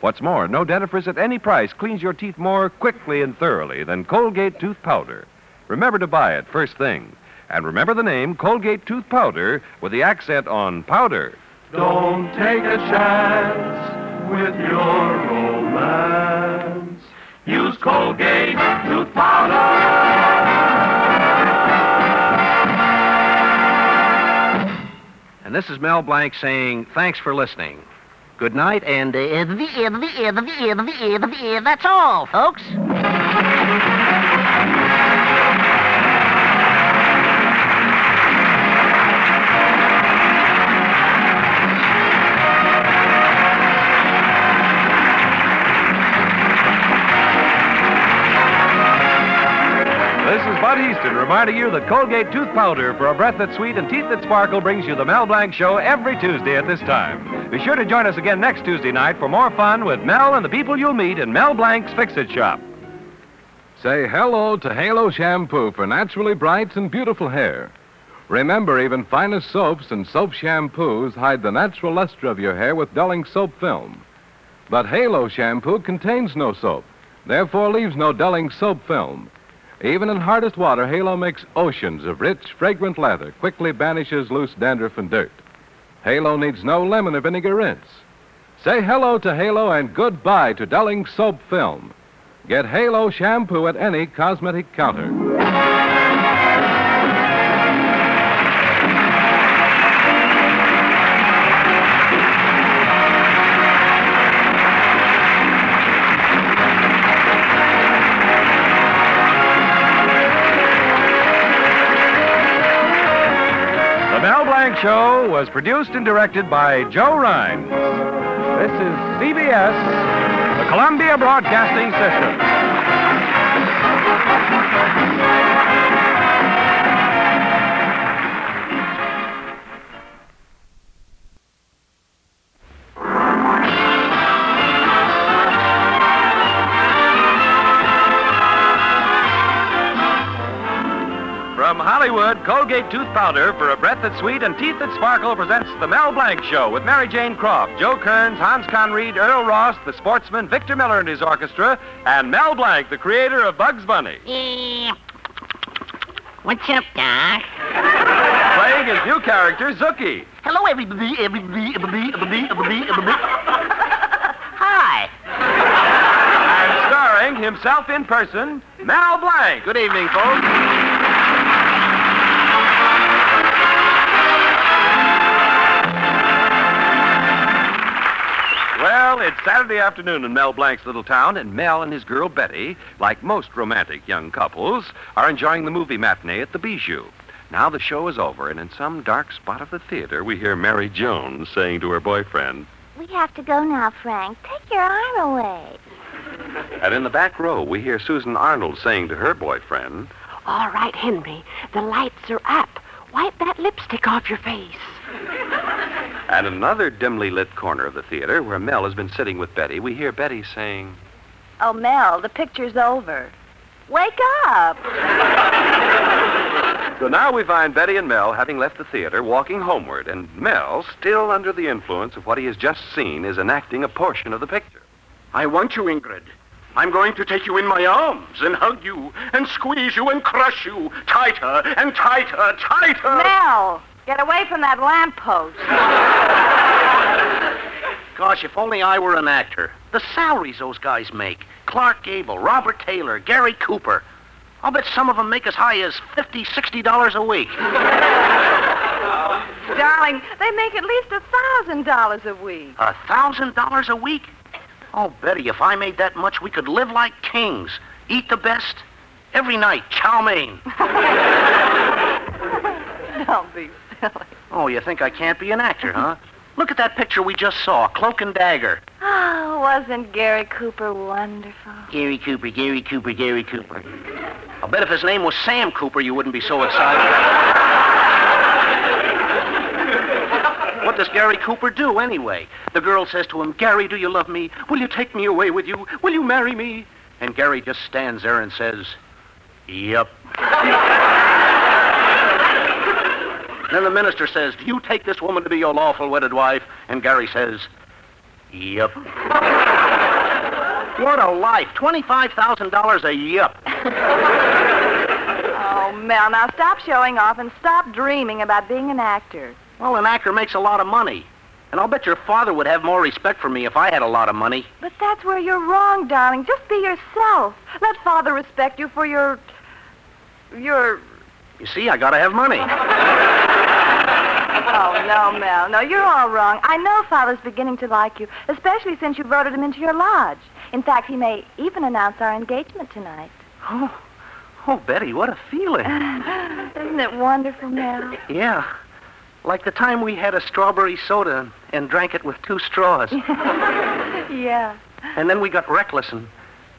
What's more, no dentifrice at any price cleans your teeth more quickly and thoroughly than Colgate Tooth Powder. Remember to buy it first thing. And remember the name Colgate Tooth Powder with the accent on powder. Don't take a chance with your romance. Use Colgate Tooth Powder. And this is Mel Blanc saying thanks for listening. Good night, and that's all, folks. And reminding you that Colgate Tooth Powder for a breath that's sweet and teeth that sparkle brings you the Mel Blanc Show every Tuesday at this time. Be sure to join us again next Tuesday night for more fun with Mel and the people you'll meet in Mel Blanc's Fix-It Shop. Say hello to Halo Shampoo for naturally bright and beautiful hair. Remember, even finest soaps and soap shampoos hide the natural luster of your hair with dulling soap film. But Halo Shampoo contains no soap, therefore leaves no dulling soap film. Even in hardest water, Halo makes oceans of rich, fragrant lather, quickly banishes loose dandruff and dirt. Halo needs no lemon or vinegar rinse. Say hello to Halo and goodbye to dulling soap film. Get Halo Shampoo at any cosmetic counter. Show was produced and directed by Joe Rhines. This is CBS, the Columbia Broadcasting System. Hollywood, Colgate Tooth Powder for a breath that's sweet and teeth that sparkle presents The Mel Blanc Show with Mary Jane Croft, Joe Kearns, Hans Conried, Earl Ross, the sportsman, Victor Miller and his orchestra, and Mel Blanc, the creator of Bugs Bunny. What's up, Doc? Playing his new character, Zookie. Hello, everybody. Hi. And starring himself in person, Mel Blanc. Good evening, folks. Well, it's Saturday afternoon in Mel Blanc's little town, and Mel and his girl Betty, like most romantic young couples, are enjoying the movie matinee at the Bijou. Now the show is over, and in some dark spot of the theater, we hear Mary Jones saying to her boyfriend, "We have to go now, Frank. Take your arm away." And in the back row, we hear Susan Arnold saying to her boyfriend, "All right, Henry, the lights are up. Wipe that lipstick off your face." And in another dimly lit corner of the theater, where Mel has been sitting with Betty, we hear Betty saying, "Oh, Mel, the picture's over. Wake up." So now we find Betty and Mel, having left the theater, walking homeward, and Mel, still under the influence of what he has just seen, is enacting a portion of the picture. "I want you, Ingrid. I'm going to take you in my arms and hug you and squeeze you and crush you tighter and tighter, tighter." "Mel, get away from that lamppost." Gosh, if only I were an actor. The salaries those guys make. Clark Gable, Robert Taylor, Gary Cooper. I'll bet some of them make as high as $50, $60 a week. Darling, they make at least $1,000 a week. $1,000 a week? Oh, Betty, if I made that much, we could live like kings. Eat the best. Every night, chow mein. Don't be silly. Oh, you think I can't be an actor, huh? Look at that picture we just saw, Cloak and Dagger. Oh, wasn't Gary Cooper wonderful? Gary Cooper, Gary Cooper, Gary Cooper. I'll bet if his name was Sam Cooper, you wouldn't be so excited. What does Gary Cooper do, anyway? The girl says to him, "Gary, do you love me? Will you take me away with you? Will you marry me?" And Gary just stands there and says, "Yep." Then the minister says, "Do you take this woman to be your lawful wedded wife?" And Gary says, "Yep." What a life. $25,000 a yep. Oh, Mel, now stop showing off and stop dreaming about being an actor. Well, an actor makes a lot of money. And I'll bet your father would have more respect for me if I had a lot of money. But that's where you're wrong, darling. Just be yourself. Let father respect you for your... You see, I gotta have money. Oh, no, Mel. No, you're all wrong. I know father's beginning to like you, especially since you voted him into your lodge. In fact, he may even announce our engagement tonight. Oh, Betty, what a feeling. Isn't it wonderful, Mel? Yeah. Like the time we had a strawberry soda and drank it with two straws. Yeah. And then we got reckless and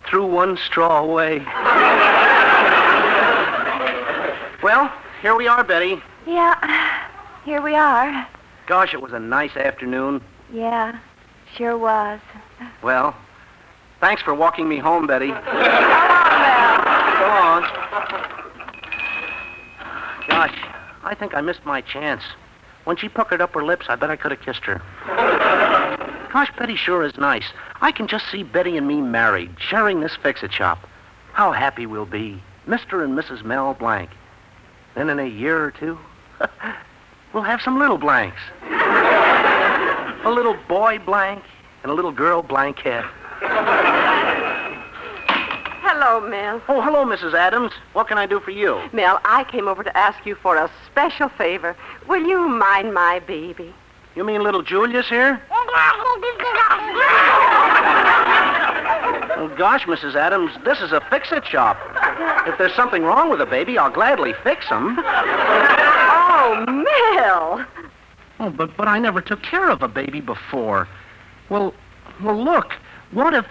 threw one straw away. Well, here we are, Betty. Yeah, here we are. Gosh, it was a nice afternoon. Yeah, sure was. Well, thanks for walking me home, Betty. Come on, Mel. Go on. Gosh, I think I missed my chance. When she puckered up her lips, I bet I could have kissed her. Gosh, Betty sure is nice. I can just see Betty and me married, sharing this fix-it shop. How happy we'll be, Mr. and Mrs. Mel Blanc. Then in a year or two, we'll have some little blanks. A little boy blank and a little girl blankette. Hello, Mel. Oh, hello, Mrs. Adams. What can I do for you? Mel, I came over to ask you for a special favor. Will you mind my baby? You mean little Julius here? Oh, gosh, Mrs. Adams, this is a fix-it shop. If there's something wrong with a baby, I'll gladly fix him. Oh, Mel. Oh, but I never took care of a baby before. Well, look, what if,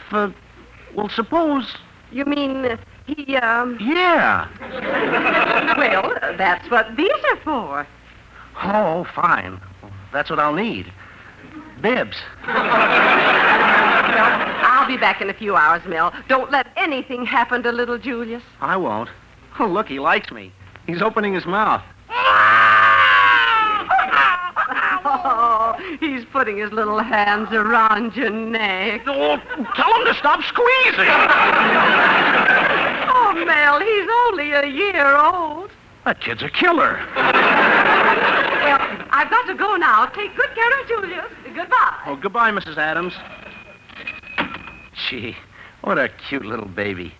suppose... You mean he... Yeah. Well, that's what these are for. Oh, fine. That's what I'll need. Bibs. Well, I'll be back in a few hours, Mel. Don't let anything happen to little Julius. I won't. Oh, look, he likes me. He's opening his mouth. Oh, he's putting his little hands around your neck. Oh, tell him to stop squeezing. Oh, Mel, he's only a year old. That kid's a killer. Well, I've got to go now. Take good care of Julius. Goodbye. Oh, goodbye, Mrs. Adams. Gee, what a cute little baby.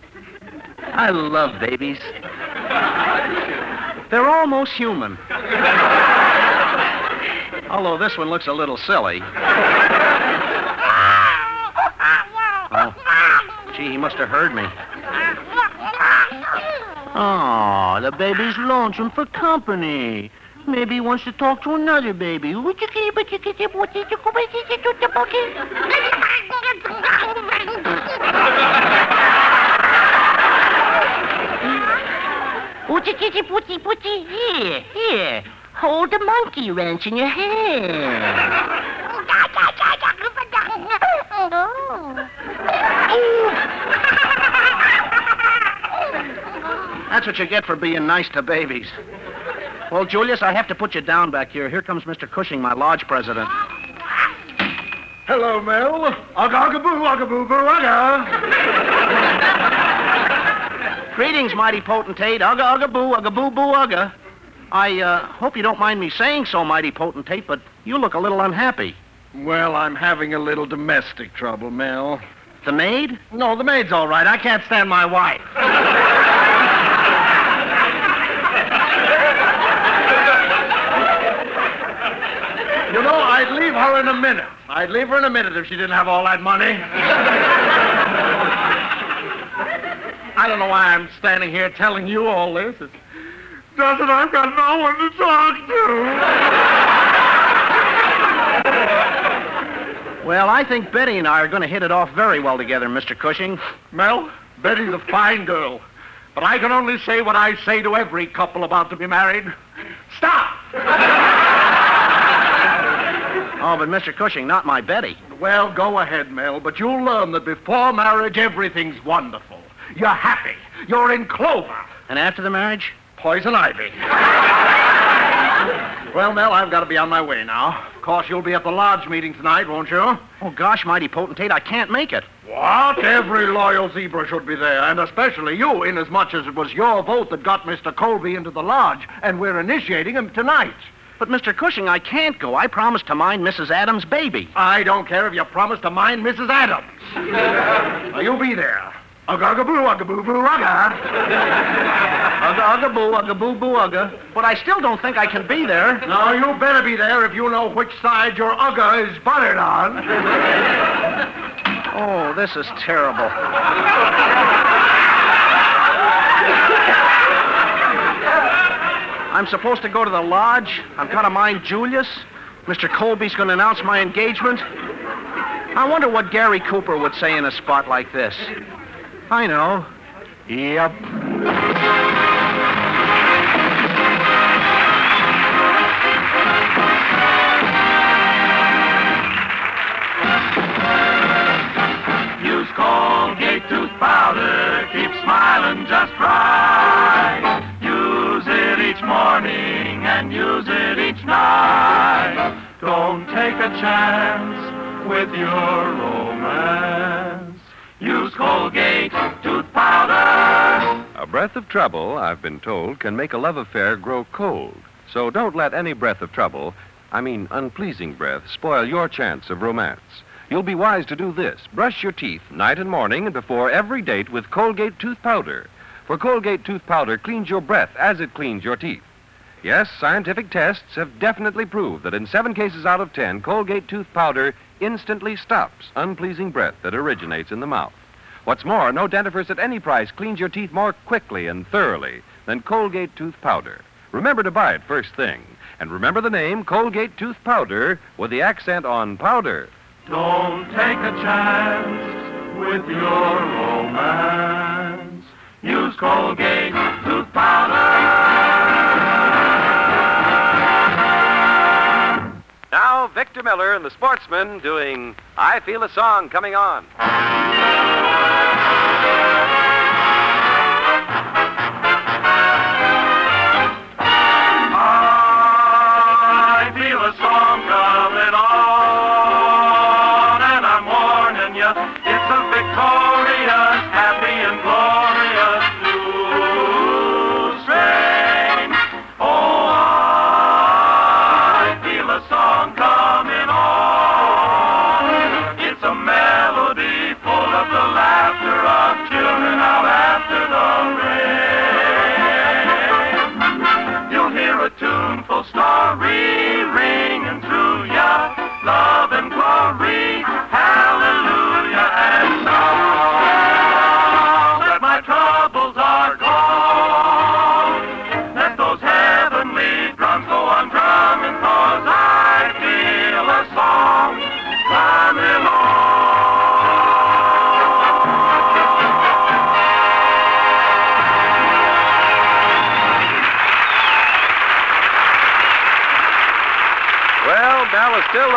I love babies. They're almost human. Although this one looks a little silly. Oh. Gee, he must have heard me. Oh, the baby's lonesome for company. Maybe he wants to talk to another baby. Itsy bootsy bootsy. Here, here. Hold the monkey wrench in your hand. Oh. That's what you get for being nice to babies. Well, Julius, I have to put you down back here. Here comes Mr. Cushing, my lodge president. Hello, Mel. Agaboo, agaboo, boo, aga. Greetings, mighty potentate. Aga, agaboo, agaboo, boo, aga. I hope you don't mind me saying so, mighty potentate, but you look a little unhappy. Well, I'm having a little domestic trouble, Mel. The maid? No, the maid's all right. I can't stand my wife. You know, I'd leave her in a minute. I'd leave her in a minute if she didn't have all that money. I don't know why I'm standing here telling you all this. It's just that I've got no one to talk to. Well, I think Betty and I are going to hit it off very well together, Mr. Cushing. Mel, Betty's a fine girl, but I can only say what I say to every couple about to be married. Stop! Oh, but Mr. Cushing, not my Betty. Well, go ahead, Mel, but you'll learn that before marriage, everything's wonderful. You're happy. You're in clover. And after the marriage? Poison ivy. Well, Mel, I've got to be on my way now. Of course, you'll be at the lodge meeting tonight, won't you? Oh, gosh, mighty potentate, I can't make it. What? Every loyal zebra should be there, and especially you, inasmuch as it was your vote that got Mr. Colby into the lodge, and we're initiating him tonight. But, Mr. Cushing, I can't go. I promised to mind Mrs. Adams' baby. I don't care if you promised to mind Mrs. Adams. Now, you be there. Ugga-ugga-boo, ugga-boo-boo, ugga. Ugga-ugga-boo, ugga-boo-boo, ugga. But I still don't think I can be there. No, you better be there if you know which side your ugga is buttered on. Oh, this is terrible. I'm supposed to go to the lodge. I've got to mind Julius. Mr. Colby's going to announce my engagement. I wonder what Gary Cooper would say in a spot like this. I know. Yep. Use Colgate Tooth Powder. Keep smiling just right. Each morning and use it each night. Don't take a chance with your romance. Use Colgate Tooth Powder. A breath of trouble, I've been told, can make a love affair grow cold. So don't let any breath of trouble, I mean unpleasing breath, spoil your chance of romance. You'll be wise to do this. Brush your teeth night and morning and before every date with Colgate Tooth Powder. For Colgate Tooth Powder cleans your breath as it cleans your teeth. Yes, scientific tests have definitely proved that in 7 cases out of 10, Colgate Tooth Powder instantly stops unpleasing breath that originates in the mouth. What's more, no dentifrice at any price cleans your teeth more quickly and thoroughly than Colgate Tooth Powder. Remember to buy it first thing. And remember the name Colgate Tooth Powder with the accent on powder. Don't take a chance with your romance. Use Colgate Tooth Powder. Now, Victor Miller and the Sportsmen doing I Feel a Song Coming On. I feel a song coming on, and I'm warning you, it's a victorious, happy and glorious. Story ringing through ya, love and glory, hallelujah, and now that my troubles are gone, let those heavenly drums go on drumming, cause I feel a song coming on.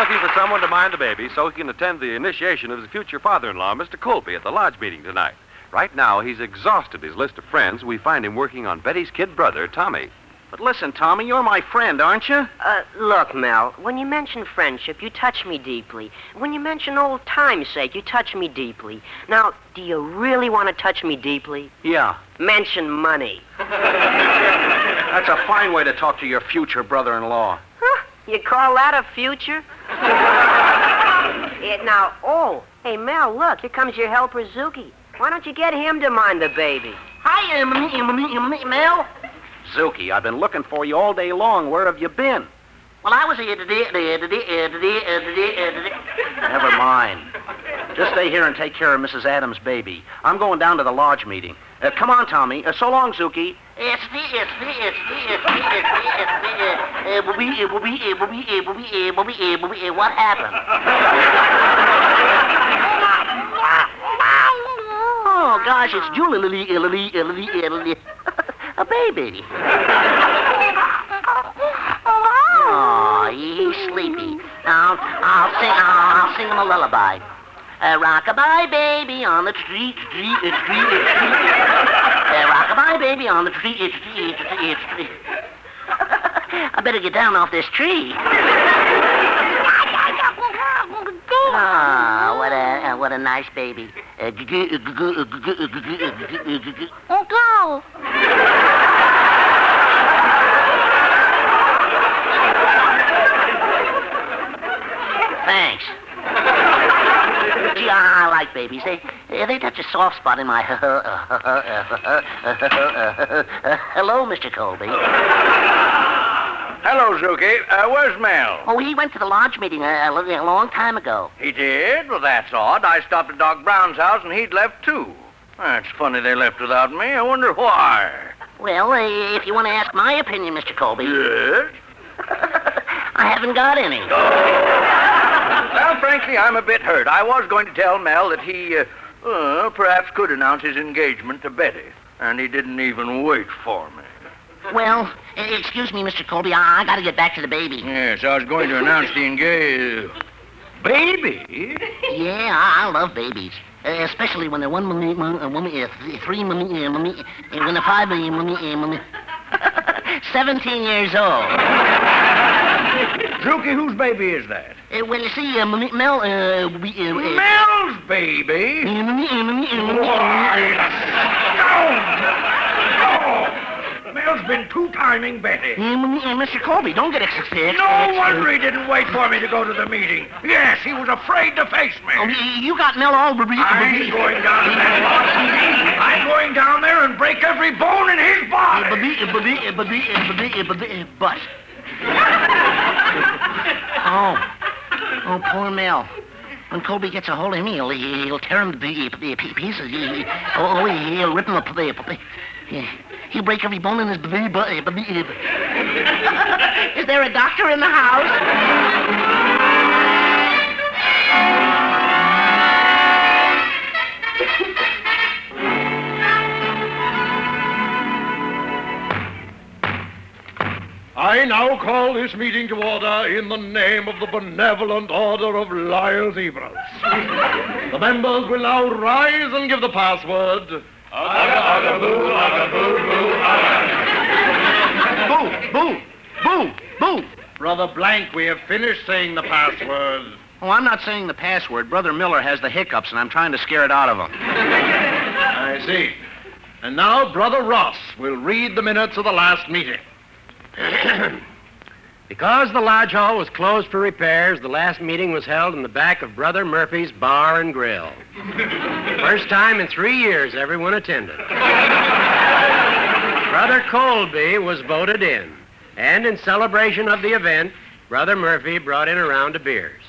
looking for someone to mind the baby so he can attend the initiation of his future father-in-law, Mr. Colby, at the lodge meeting tonight. Right now, he's exhausted his list of friends. We find him working on Betty's kid brother, Tommy. But listen, Tommy, you're my friend, aren't you? Look, Mel, when you mention friendship, you touch me deeply. When you mention old time's sake, you touch me deeply. Now, do you really want to touch me deeply? Yeah. Mention money. That's a fine way to talk to your future brother-in-law. Huh? You call that a future? Hey, Mel, look, here comes your helper, Zuki. Why don't you get him to mind the baby? Hi, Mel. Zuki, I've been looking for you all day long. Where have you been? Well, I was here today. Never mind. Just stay here and take care of Mrs. Adams' baby. I'm going down to the lodge meeting. Come on, Tommy. So long, Zuki. What happened? Oh, gosh, it's Julie. A baby. Oh, he's sleepy. I'll sing him a lullaby. Rock-a-bye, baby, on the tree. Rock-a-bye, baby, on the tree. I better get down off this tree. Ah, what a nice baby. Go. Thanks. Gee, I like babies. They touch a soft spot in my... Hello, Mr. Colby. Hello, Zuki. Where's Mel? Oh, he went to the lodge meeting a long time ago. He did? Well, that's odd. I stopped at Doc Brown's house, and he'd left, too. That's funny they left without me. I wonder why. Well, if you want to ask my opinion, Mr. Colby... Yes? I haven't got any. Well, frankly, I'm a bit hurt. I was going to tell Mel that he perhaps could announce his engagement to Betty, and he didn't even wait for me. Well, excuse me, Mr. Colby. I got to get back to the baby. Yes, I was going to announce the engagement. Baby? Yeah, I love babies. Especially when they're when they're 17 years old. Zuki, whose baby is that? Well, you see, Mel... Mel's baby? Why? No! Mel's been two-timing Betty. Mr. Colby, don't get excited. No wonder he didn't wait for me to go to the meeting. Yes, he was afraid to face me. Oh, you got Mel all... I'm going down to that. I'm going down there and break every bone in his body. But... Oh, poor Mel. When Colby gets a hold of him, he'll tear him to pieces. He'll rip him up. He'll break every bone in his body. Is there a doctor in the house? I now call this meeting to order in the name of the Benevolent Order of Lyle's Ebrus. The members will now rise and give the password. Aga, aga, boo, aga, boo, boo, aga. Boo. Brother Blank, we have finished saying the password. Oh, I'm not saying the password. Brother Miller has the hiccups, and I'm trying to scare it out of him. I see. And now Brother Ross will read the minutes of the last meeting. Because the lodge hall was closed for repairs, the last meeting was held in the back of Brother Murphy's Bar and Grill. First time in 3 years everyone attended. Brother Colby was voted in, and in celebration of the event, Brother Murphy brought in a round of beers.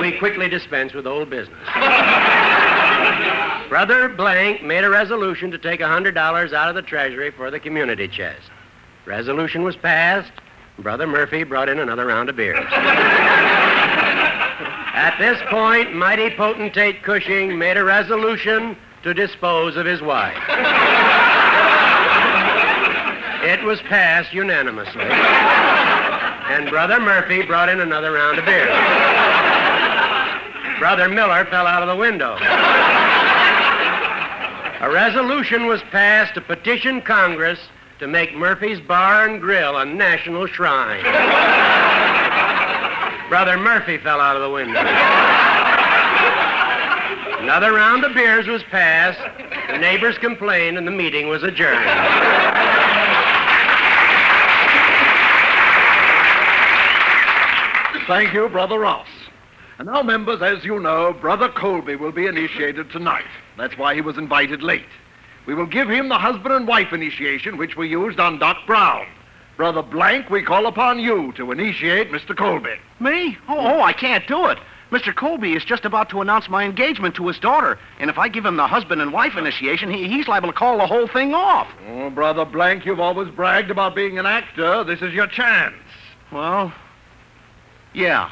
We quickly dispensed with old business. Brother Blank made a resolution to take $100 out of the treasury for the community chest. Resolution was passed. Brother Murphy brought in another round of beers. At this point, mighty potentate Cushing made a resolution to dispose of his wife. It was passed unanimously. And Brother Murphy brought in another round of beer. Brother Miller fell out of the window. A resolution was passed to petition Congress to make Murphy's Bar and Grill a national shrine. Brother Murphy fell out of the window. Another round of beers was passed, the neighbors complained, and the meeting was adjourned. Thank you, Brother Ross. And now, members, as you know, Brother Colby will be initiated tonight. That's why he was invited late. We will give him the husband and wife initiation, which we used on Doc Brown. Brother Blank, we call upon you to initiate Mr. Colby. Me? Oh, I can't do it. Mr. Colby is just about to announce my engagement to his daughter, and if I give him the husband and wife initiation, he's liable to call the whole thing off. Oh, Brother Blank, you've always bragged about being an actor. This is your chance. Well... yeah.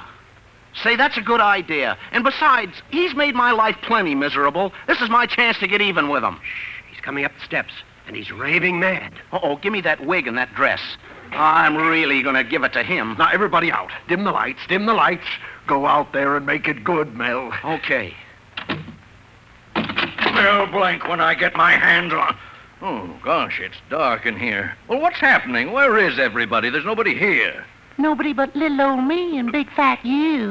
Say, that's a good idea. And besides, he's made my life plenty miserable. This is my chance to get even with him. Shh, he's coming up the steps, and he's raving mad. Uh-oh, give me that wig and that dress. I'm really going to give it to him. Now, everybody out. Dim the lights, dim the lights. Go out there and make it good, Mel. Okay. Mel Blanc, when I get my hands on... oh, gosh, it's dark in here. Well, what's happening? Where is everybody? There's nobody here. Nobody but little old me and big fat you.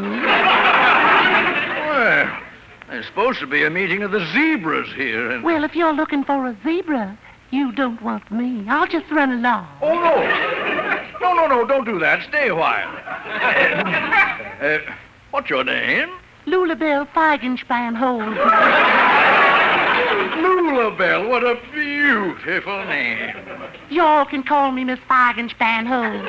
Well, there's supposed to be a meeting of the zebras here. And... well, if you're looking for a zebra, you don't want me. I'll just run along. Oh, no. No, don't do that. Stay a while. What's your name? Lulabelle Feigenspeinhold. Lulabelle, what a beautiful name. Y'all can call me Miss Feigenspeinhold.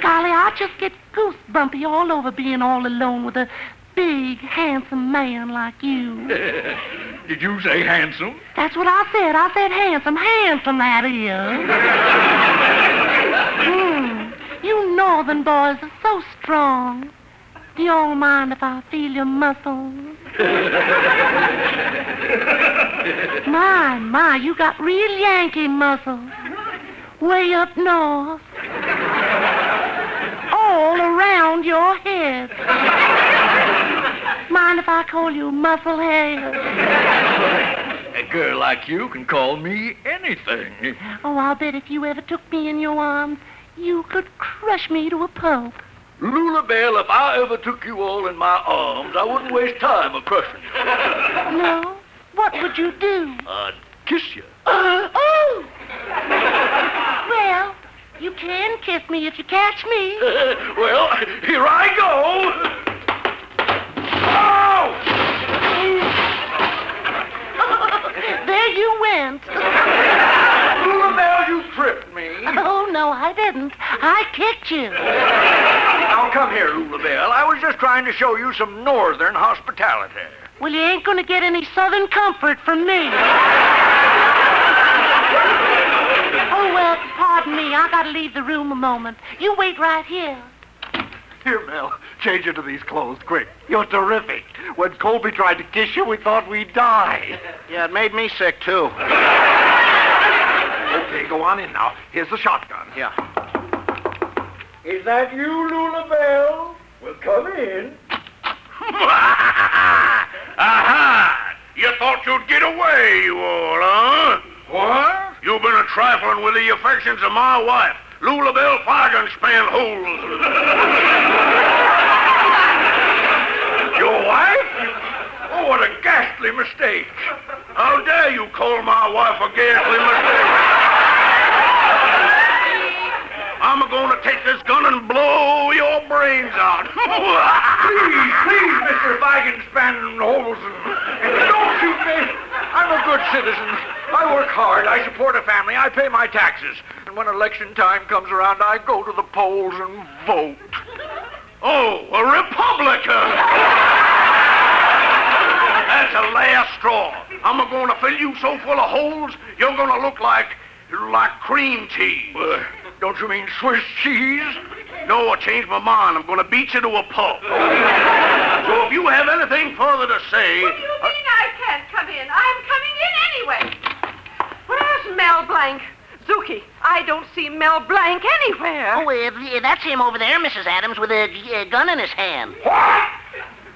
Golly, I just get goosebumpy all over being all alone with a big, handsome man like you. Did you say handsome? That's what I said. I said handsome. Handsome, that is. You northern boys are so strong. Do you all mind if I feel your muscles? My, you got real Yankee muscles. Way up north. All around your head. Mind if I call you Musclehead? A girl like you can call me anything. Oh, I'll bet if you ever took me in your arms, you could crush me to a pulp. Lulabelle, if I ever took you all in my arms, I wouldn't waste time a crushing you. No? What would you do? I'd kiss you. Oh! Well... you can kiss me if you catch me. Well, here I go. Oh! There you went. Lulabelle, you tripped me. Oh, no, I didn't. I kicked you. Now, come here, Lulabelle. I was just trying to show you some northern hospitality. Well, you ain't going to get any southern comfort from me. Pardon me, I gotta leave the room a moment. You wait right here. Here, Mel, change into these clothes, quick. You're terrific. When Colby tried to kiss you, we thought we'd die. Yeah, it made me sick, too. Okay, go on in now. Here's the shotgun. Yeah. Is that you, Lulabelle? Well, come in. Aha! You thought you'd get away, you all, huh? What? You've been a-trifling with the affections of my wife, Lulabelle Feigenspeinhold. Your wife? Oh, what a ghastly mistake. How dare you call my wife a ghastly mistake? I'm going to take this gun and blow your brains out. Please, Mr. Feigenspeinhold, don't shoot me. I'm a good citizen. I work hard. I support a family. I pay my taxes. And when election time comes around, I go to the polls and vote. Oh, a Republican! That's the last straw. I'm going to fill you so full of holes, you're going to look like cream cheese. Don't you mean Swiss cheese? No, I changed my mind. I'm going to beat you to a pulp. So if you have anything further to say... what do you mean I can't come in? I'm coming in anyway. Where's Mel Blanc? Suzuki. I don't see Mel Blanc anywhere. Oh, that's him over there, Mrs. Adams, with a gun in his hand. What?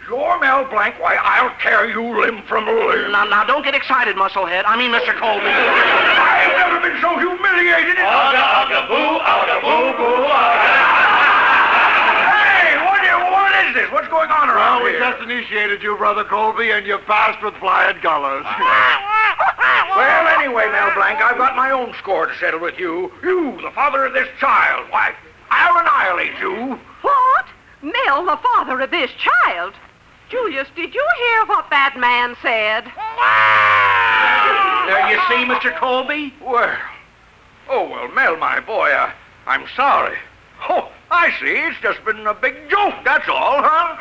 You're Mel Blanc? Why, I'll tear you limb from limb. Now, don't get excited, Musclehead. I mean, Mr. Colby. I've never been so humiliated. Ogga, boo, ogga, boo, boo, ogga. Hey, what is this? What's going on around here? Well, we just initiated you, Brother Colby, and you passed with flying colors. Well, anyway, Mel Blanc, I've got my own score to settle with you. You, the father of this child. Why, I'll annihilate you. What? Mel, the father of this child? Julius, did you hear what that man said? There you see, Mr. Colby? Well, Mel, my boy, I'm sorry. Oh, I see. It's just been a big joke, that's all, huh?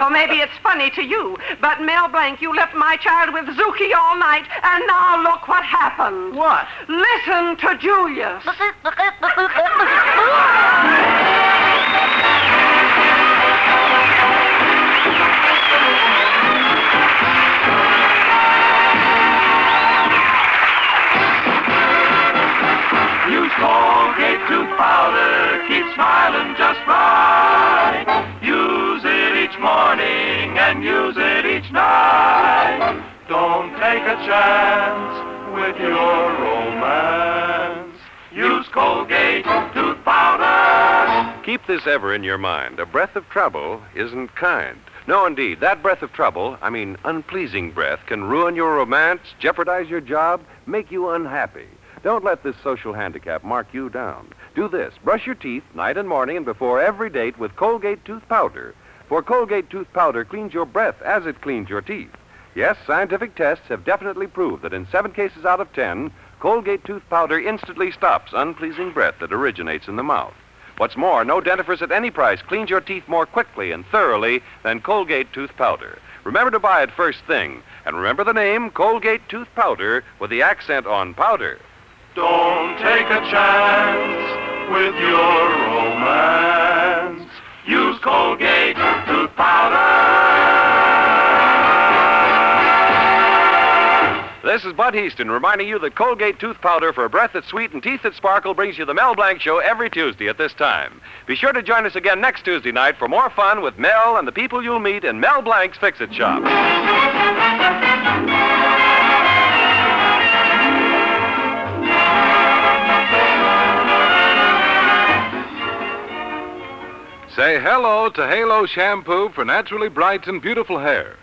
Well, maybe it's funny to you, but Mel Blanc, you left my child with Zuki all night, and now look what happened. What? Listen to Julius. Use Colgate Tooth Powder, keep smiling just right. Use it each morning and use it each night. Don't take a chance with your romance. Use Colgate Tooth Powder. Keep this ever in your mind. A breath of trouble isn't kind. No, indeed, that breath of trouble, I mean unpleasing breath, can ruin your romance, jeopardize your job, make you unhappy. Don't let this social handicap mark you down. Do this. Brush your teeth night and morning and before every date with Colgate Tooth Powder. For Colgate Tooth Powder cleans your breath as it cleans your teeth. Yes, scientific tests have definitely proved that in 7 cases out of 10, Colgate Tooth Powder instantly stops unpleasing breath that originates in the mouth. What's more, no dentifrice at any price cleans your teeth more quickly and thoroughly than Colgate Tooth Powder. Remember to buy it first thing. And remember the name Colgate Tooth Powder with the accent on powder. Don't take a chance with your romance. Use Colgate Tooth Powder. This is Bud Heaston reminding you that Colgate Tooth Powder for a breath that's sweet and teeth that sparkle brings you the Mel Blanc Show every Tuesday at this time. Be sure to join us again next Tuesday night for more fun with Mel and the people you'll meet in Mel Blanc's Fix-It Shop. Say hello to Halo Shampoo for naturally bright and beautiful hair.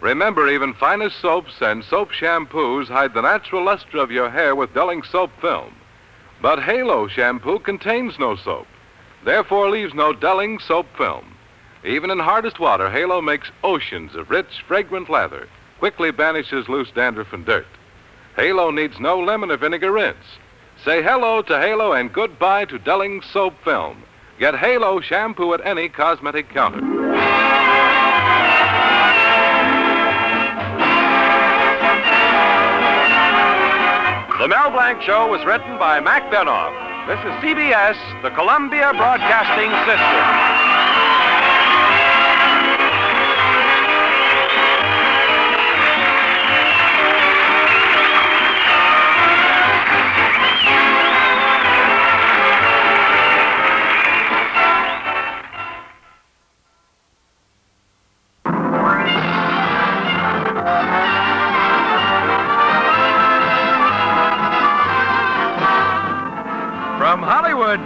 Remember, even finest soaps and soap shampoos hide the natural luster of your hair with dulling soap film. But Halo Shampoo contains no soap, therefore leaves no dulling soap film. Even in hardest water, Halo makes oceans of rich, fragrant lather, quickly banishes loose dandruff and dirt. Halo needs no lemon or vinegar rinse. Say hello to Halo and goodbye to dulling soap film. Get Halo Shampoo at any cosmetic counter. The Mel Blanc Show was written by Mack Benoff. This is CBS, the Columbia Broadcasting System.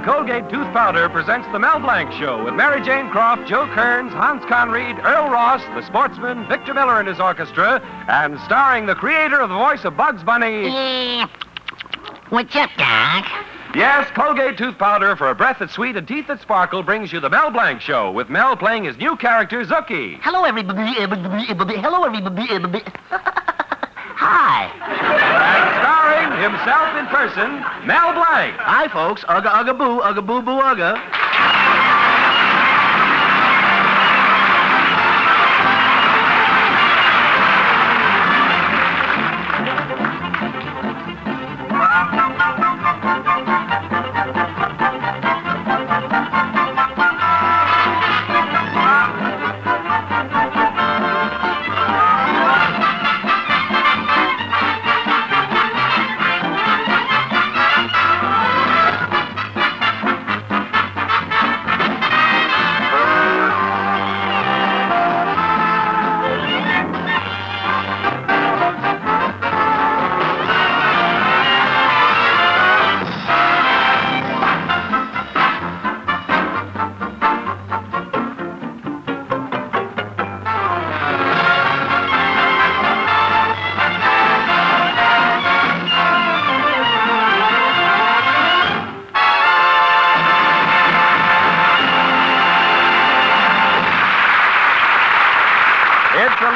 Colgate Tooth Powder presents The Mel Blanc Show with Mary Jane Croft, Joe Kearns, Hans Conried, Earl Ross, the sportsman, Victor Miller and his orchestra, and starring the creator of the voice of Bugs Bunny... What's up, Doc? Yes, Colgate Tooth Powder for a breath that's sweet and teeth that sparkle brings you The Mel Blanc Show with Mel playing his new character, Zuki. Hello, everybody. Hello, everybody. Hi. Himself in person, Mel Blanc. Hi, folks. Ugga, ugga, boo. Ugga, boo, boo, ugga.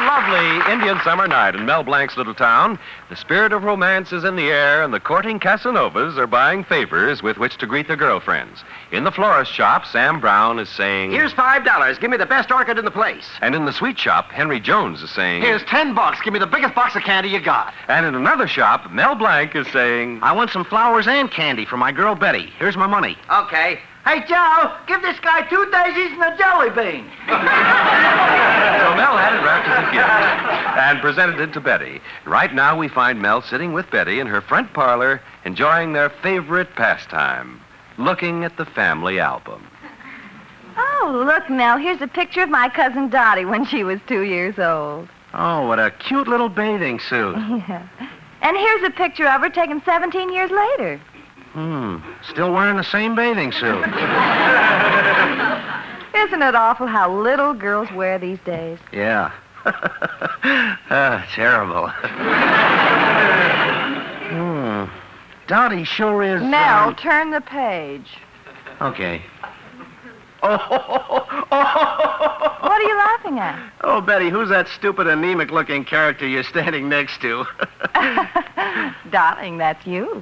lovely Indian summer night in Mel Blanc's little town, the spirit of romance is in the air, and the courting Casanovas are buying favors with which to greet their girlfriends. In the florist shop, Sam Brown is saying, "Here's $5. Give me the best orchid in the place." And in the sweet shop, Henry Jones is saying, "Here's $10. Give me the biggest box of candy you got." And in another shop, Mel Blanc is saying, "I want some flowers and candy for my girl Betty. Here's my money." "Okay. Hey, Joe, give this guy 2 daisies and a jelly bean." So Mel had it wrapped as a gift and presented it to Betty. Right now we find Mel sitting with Betty in her front parlor, enjoying their favorite pastime, looking at the family album. "Oh, look, Mel, here's a picture of my cousin Dottie when she was 2 years old. Oh, what a cute little bathing suit. Yeah. And here's a picture of her taken 17 years later. Still wearing the same bathing suit." Isn't it awful how little girls wear these days? Yeah. Terrible. Dottie sure is... Mel, turn the page. Okay. Oh. What are you laughing at? Oh, Betty, who's that stupid anemic-looking character you're standing next to? Darling, that's you.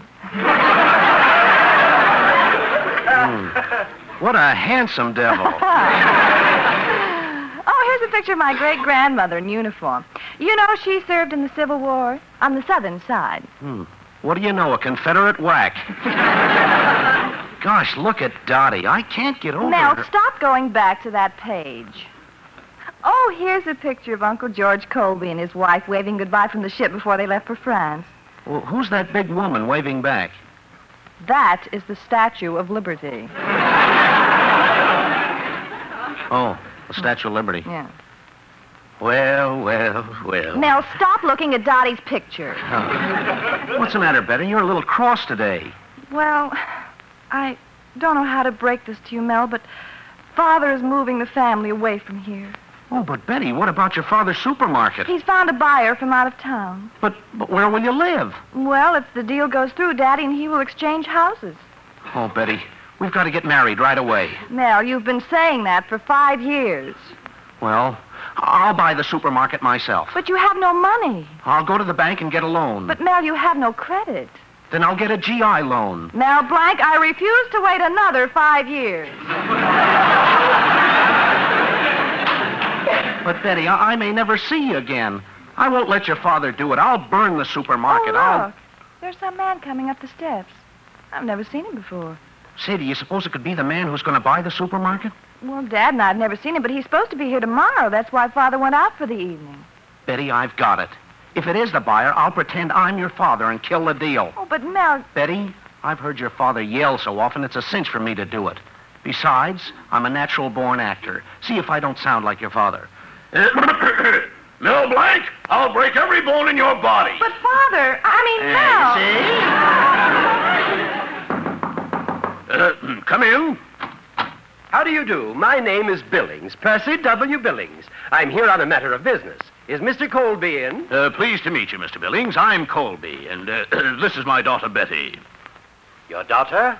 What a handsome devil. Oh, here's a picture of my great-grandmother in uniform. You know, she served in the Civil War on the southern side. What do you know, a Confederate whack. Gosh, look at Dottie. I can't get over Mel, her. Stop going back to that page. Oh, here's a picture of Uncle George Colby and his wife waving goodbye from the ship before they left for France. Well, who's that big woman waving back? That is the Statue of Liberty. Oh, the Statue of Liberty. Yeah. Well. Mel, stop looking at Dottie's picture. Oh. What's the matter, Betty? You're a little cross today. Well... I don't know how to break this to you, Mel, but Father is moving the family away from here. Oh, but Betty, what about your father's supermarket? He's found a buyer from out of town. But where will you live? Well, if the deal goes through, Daddy and he will exchange houses. Oh, Betty, we've got to get married right away. Mel, you've been saying that for 5 years. Well, I'll buy the supermarket myself. But you have no money. I'll go to the bank and get a loan. But, Mel, you have no credit. Then I'll get a GI loan. Mel Blanc, I refuse to wait another 5 years. But, Betty, I may never see you again. I won't let your father do it. I'll burn the supermarket. Oh, look. There's some man coming up the steps. I've never seen him before. Say, do you suppose it could be the man who's going to buy the supermarket? Well, Dad and I have never seen him, but he's supposed to be here tomorrow. That's why Father went out for the evening. Betty, I've got it. If it is the buyer, I'll pretend I'm your father and kill the deal. Oh, but Mel... Betty, I've heard your father yell so often it's a cinch for me to do it. Besides, I'm a natural-born actor. See if I don't sound like your father. Mel Blanc, I'll break every bone in your body. But Father, I mean Mel... See? Come in. How do you do? My name is Billings, Percy W. Billings. I'm here on a matter of business. Is Mr. Colby in? Pleased to meet you, Mr. Billings. I'm Colby, and this is my daughter, Betty. Your daughter?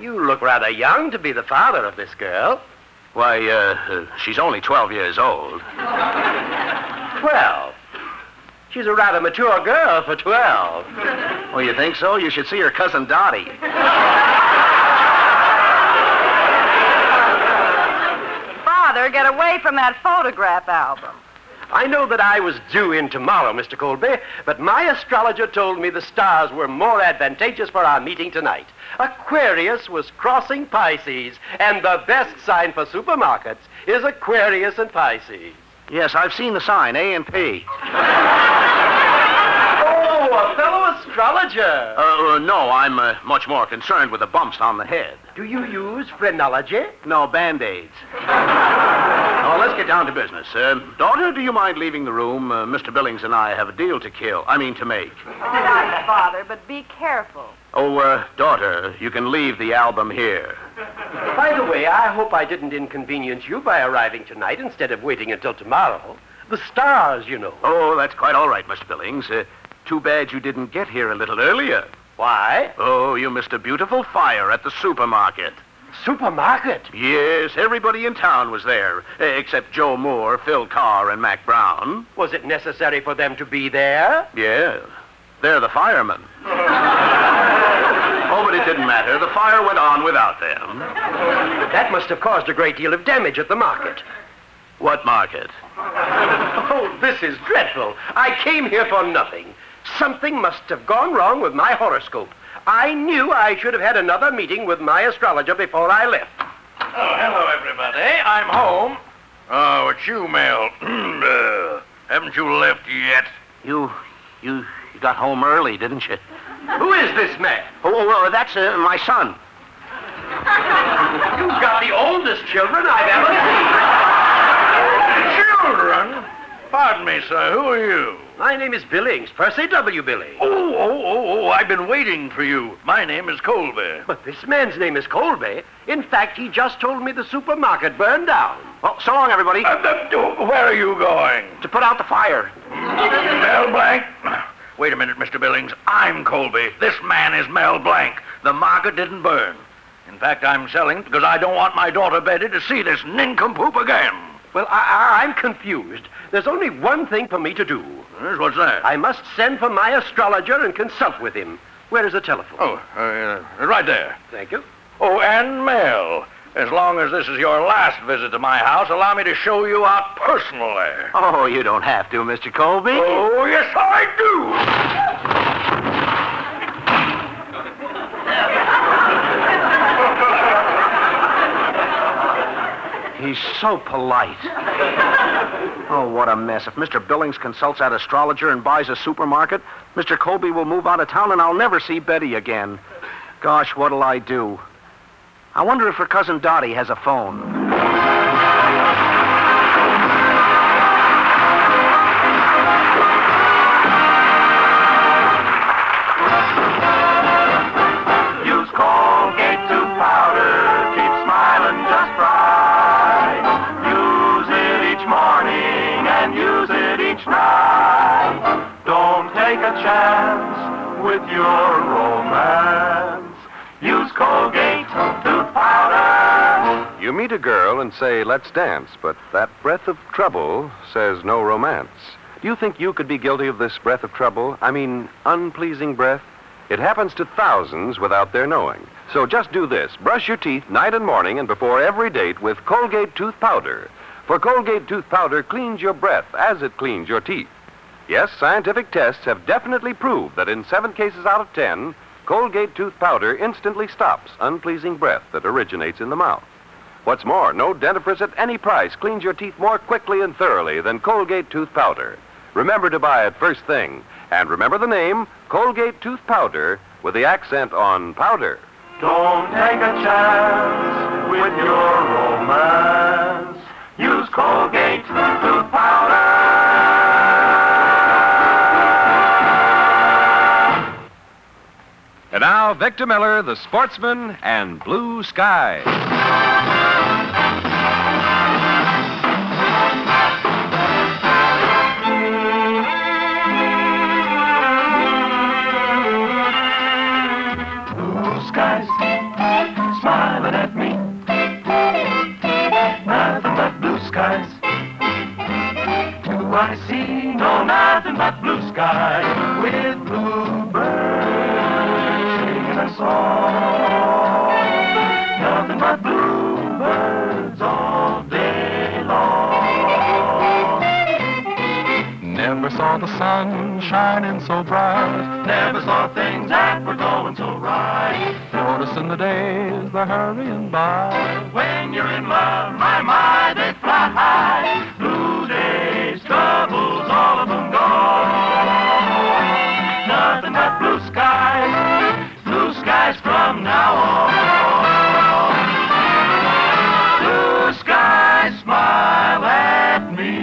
You look rather young to be the father of this girl. Why, she's only 12 years old. 12? She's a rather mature girl for 12. Oh, you think so? You should see her cousin Dottie. Father, get away from that photograph album. I know that I was due in tomorrow, Mr. Colby, but my astrologer told me the stars were more advantageous for our meeting tonight. Aquarius was crossing Pisces, and the best sign for supermarkets is Aquarius and Pisces. Yes, I've seen the sign, A and P. Oh, a fellow astrologer. No, I'm much more concerned with the bumps on the head. Do you use phrenology? No, Band-Aids. Well, let's get down to business. Daughter, do you mind leaving the room? Mr. Billings and I have a deal to make. All right, Father, but be careful. Oh, daughter, you can leave the album here. By the way, I hope I didn't inconvenience you by arriving tonight instead of waiting until tomorrow. The stars, you know. Oh, that's quite all right, Mr. Billings. Too bad you didn't get here a little earlier. Why? Oh, you missed a beautiful fire at the supermarket. supermarket? Yes, everybody in town was there, except Joe Moore, Phil Carr, and Mac Brown. Was it necessary for them to be there? Yeah. They're the firemen. Oh, but it didn't matter. The fire went on without them. That must have caused a great deal of damage at the market. What market? Oh, this is dreadful. I came here for nothing. Something must have gone wrong with my horoscope. I knew I should have had another meeting with my astrologer before I left. Oh, hello, everybody. I'm home. Oh, it's you, Mel. Haven't you left yet? You got home early, didn't you? Who is this man? Oh, well, that's my son. You've got the oldest children I've ever seen. Children? Pardon me, sir. Who are you? My name is Billings, Percy W. Billings. Oh, I've been waiting for you. My name is Colby. But this man's name is Colby. In fact, he just told me the supermarket burned down. Well, so long, everybody. Where are you going? To put out the fire. Mel Blanc? Wait a minute, Mr. Billings. I'm Colby. This man is Mel Blanc. The market didn't burn. In fact, I'm selling because I don't want my daughter Betty to see this nincompoop again. Well, I'm confused. There's only one thing for me to do. Yes, what's that? I must send for my astrologer and consult with him. Where is the telephone? Oh, right there. Thank you. Oh, and Mel, as long as this is your last visit to my house, allow me to show you out personally. Oh, you don't have to, Mr. Colby. Oh, yes, I do. He's so polite. Oh, what a mess. If Mr. Billings consults that astrologer and buys a supermarket, Mr. Colby will move out of town and I'll never see Betty again. Gosh, what'll I do? I wonder if her cousin Dottie has a phone. Use Colgate Tooth Powder. Keep smiling just right. Use it each morning. Use it each night. Don't take a chance with your romance. Use Colgate Tooth Powder. You meet a girl and say, let's dance, but that breath of trouble says no romance. Do you think you could be guilty of this breath of trouble? I mean, unpleasing breath? It happens to thousands without their knowing. So just do this. Brush your teeth night and morning and before every date with Colgate Tooth Powder. For Colgate Tooth Powder cleans your breath as it cleans your teeth. Yes, scientific tests have definitely proved that in 7 cases out of 10, Colgate Tooth Powder instantly stops unpleasing breath that originates in the mouth. What's more, no dentifrice at any price cleans your teeth more quickly and thoroughly than Colgate Tooth Powder. Remember to buy it first thing. And remember the name, Colgate Tooth Powder, with the accent on powder. Don't take a chance with your romance. Use Colgate Tooth Powder. And now, Victor Miller, The Sportsman, and Blue Sky. Blue skies, smiling at me. Skies. Do I see? No, nothing but blue skies with bluebirds singing a song. Nothing but bluebirds all day long. Never saw the sun shining so bright. Never saw things that were going so right. Noticing the days they're hurrying by. When you're in love, my, they fly high. Blue days, troubles, all of them gone. Nothing but blue skies from now on. Blue skies, smile at me.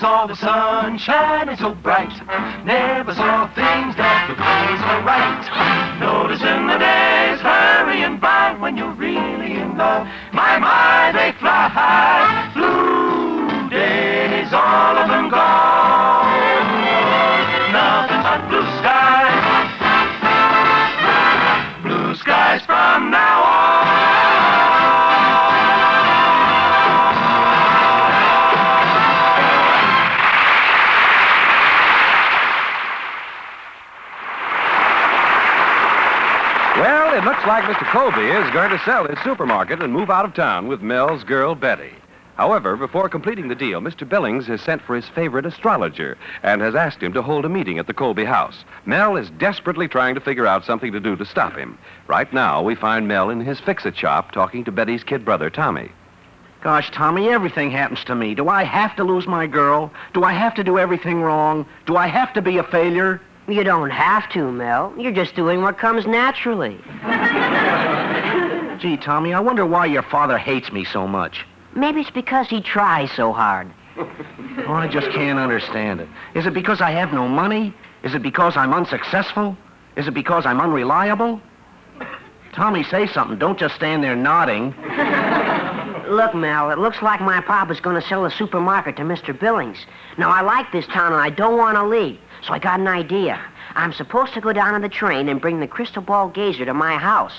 Never saw the sun shining so bright. Never saw things that looked always all right. Noticing the days hurrying by when you're really in love. My, they fly high. Blue days, all of them gone. Nothing but blue skies. Blue skies from now on. It looks like Mr. Colby is going to sell his supermarket and move out of town with Mel's girl, Betty. However, before completing the deal, Mr. Billings has sent for his favorite astrologer and has asked him to hold a meeting at the Colby house. Mel is desperately trying to figure out something to do to stop him. Right now, we find Mel in his fix-it shop talking to Betty's kid brother, Tommy. Gosh, Tommy, everything happens to me. Do I have to lose my girl? Do I have to do everything wrong? Do I have to be a failure? You don't have to, Mel. You're just doing what comes naturally. Gee, Tommy, I wonder why your father hates me so much. Maybe it's because he tries so hard. Oh, I just can't understand it. Is it because I have no money? Is it because I'm unsuccessful? Is it because I'm unreliable? Tommy, say something. Don't just stand there nodding. Look, Mel, it looks like my papa's going to sell the supermarket to Mr. Billings. Now, I like this town, and I don't want to leave, so I got an idea. I'm supposed to go down on the train and bring the crystal ball gazer to my house.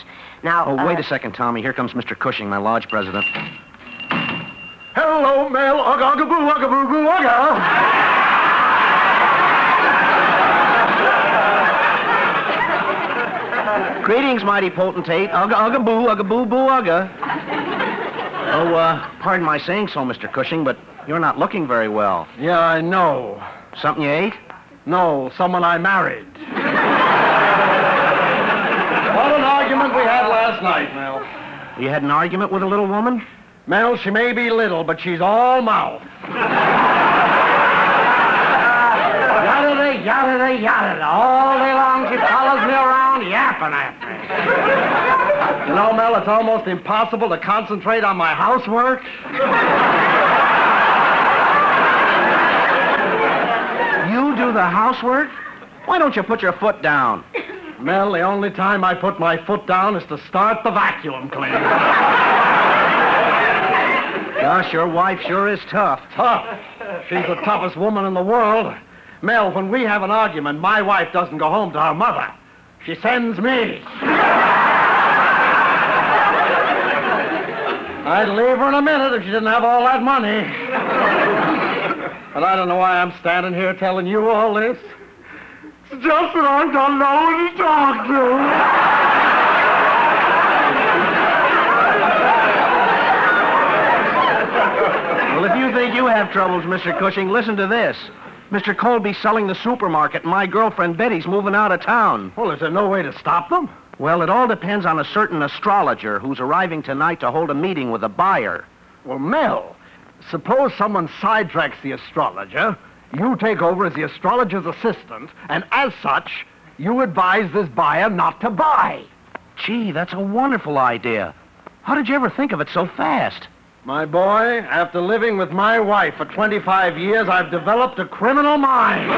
Now, wait a second, Tommy. Here comes Mr. Cushing, my lodge president. Hello, Mel. Ugga, ugga, boo, ugga, boo, boo, ugga. Greetings, mighty potentate. Ugga, ugga, boo, ugga, boo, boo, ugga. Oh, pardon my saying so, Mr. Cushing, but you're not looking very well. Yeah, I know. Something you ate? No, someone I married. What an argument we had last night, Mel. You had an argument with a little woman? Mel, she may be little, but she's all mouth. Yada-da, yada-da, yada-da. All day long she follows me around yapping at me. You know, Mel, it's almost impossible to concentrate on my housework. You do the housework? Why don't you put your foot down? Mel, the only time I put my foot down is to start the vacuum cleaner. Gosh, your wife sure is tough. Tough? She's the toughest woman in the world. Mel, when we have an argument, my wife doesn't go home to her mother. She sends me. I'd leave her in a minute if she didn't have all that money. But I don't know why I'm standing here telling you all this. It's just that I don't know who to talk to. Well, if you think you have troubles, Mr. Cushing, listen to this. Mr. Colby's selling the supermarket, and my girlfriend Betty's moving out of town. Well, is there no way to stop them? Well, it all depends on a certain astrologer who's arriving tonight to hold a meeting with a buyer. Well, Mel, suppose someone sidetracks the astrologer, you take over as the astrologer's assistant, and as such, you advise this buyer not to buy. Gee, that's a wonderful idea. How did you ever think of it so fast? My boy, after living with my wife for 25 years, I've developed a criminal mind.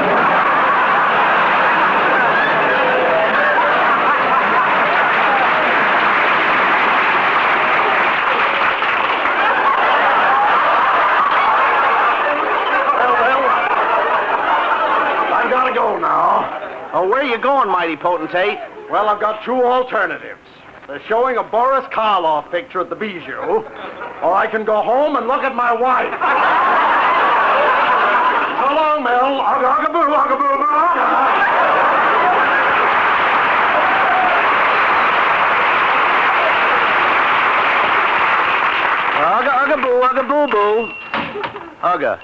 Oh, where are you going, mighty potentate? Well, I've got two alternatives. They're showing a Boris Karloff picture at the Bijou, or I can go home and look at my wife. So long, Mel. Ugga-boo, ugga-boo, ugga-boo. Ugga-boo, ugga-boo, boo. Ugga.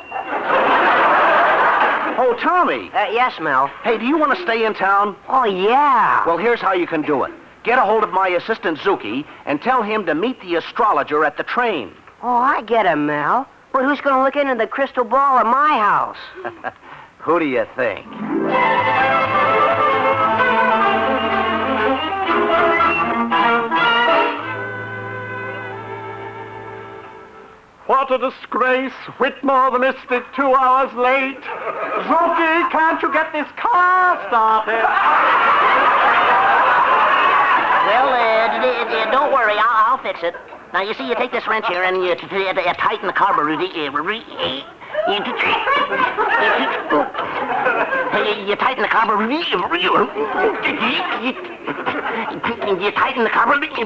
Oh, Tommy. Yes, Mel. Hey, do you want to stay in town? Oh, yeah. Well, here's how you can do it. Get a hold of my assistant, Zuki, and tell him to meet the astrologer at the train. Oh, I get him, Mel. But who's going to look into the crystal ball at my house? Who do you think? What a disgrace. Whitmore, the mystic, 2 hours late. Zookie, can't you get this car started? Well, don't worry. I'll fix it. Now, you see, you take this wrench here and you tighten the carburetor. You tighten the carburetor. You tighten the carburetor.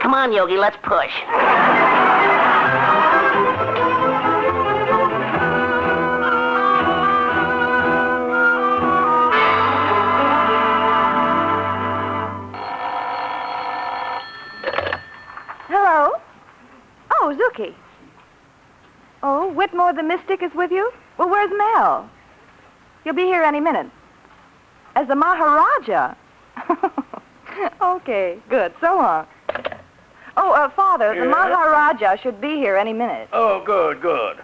Come on, Yogi, let's push. Hello? Oh, Zuki. Oh, Whitmore the Mystic is with you? Well, where's Mel? He'll be here any minute. As the Maharaja. Okay, good. So long. Oh, Father, yeah? The Maharaja should be here any minute. Oh, good, good.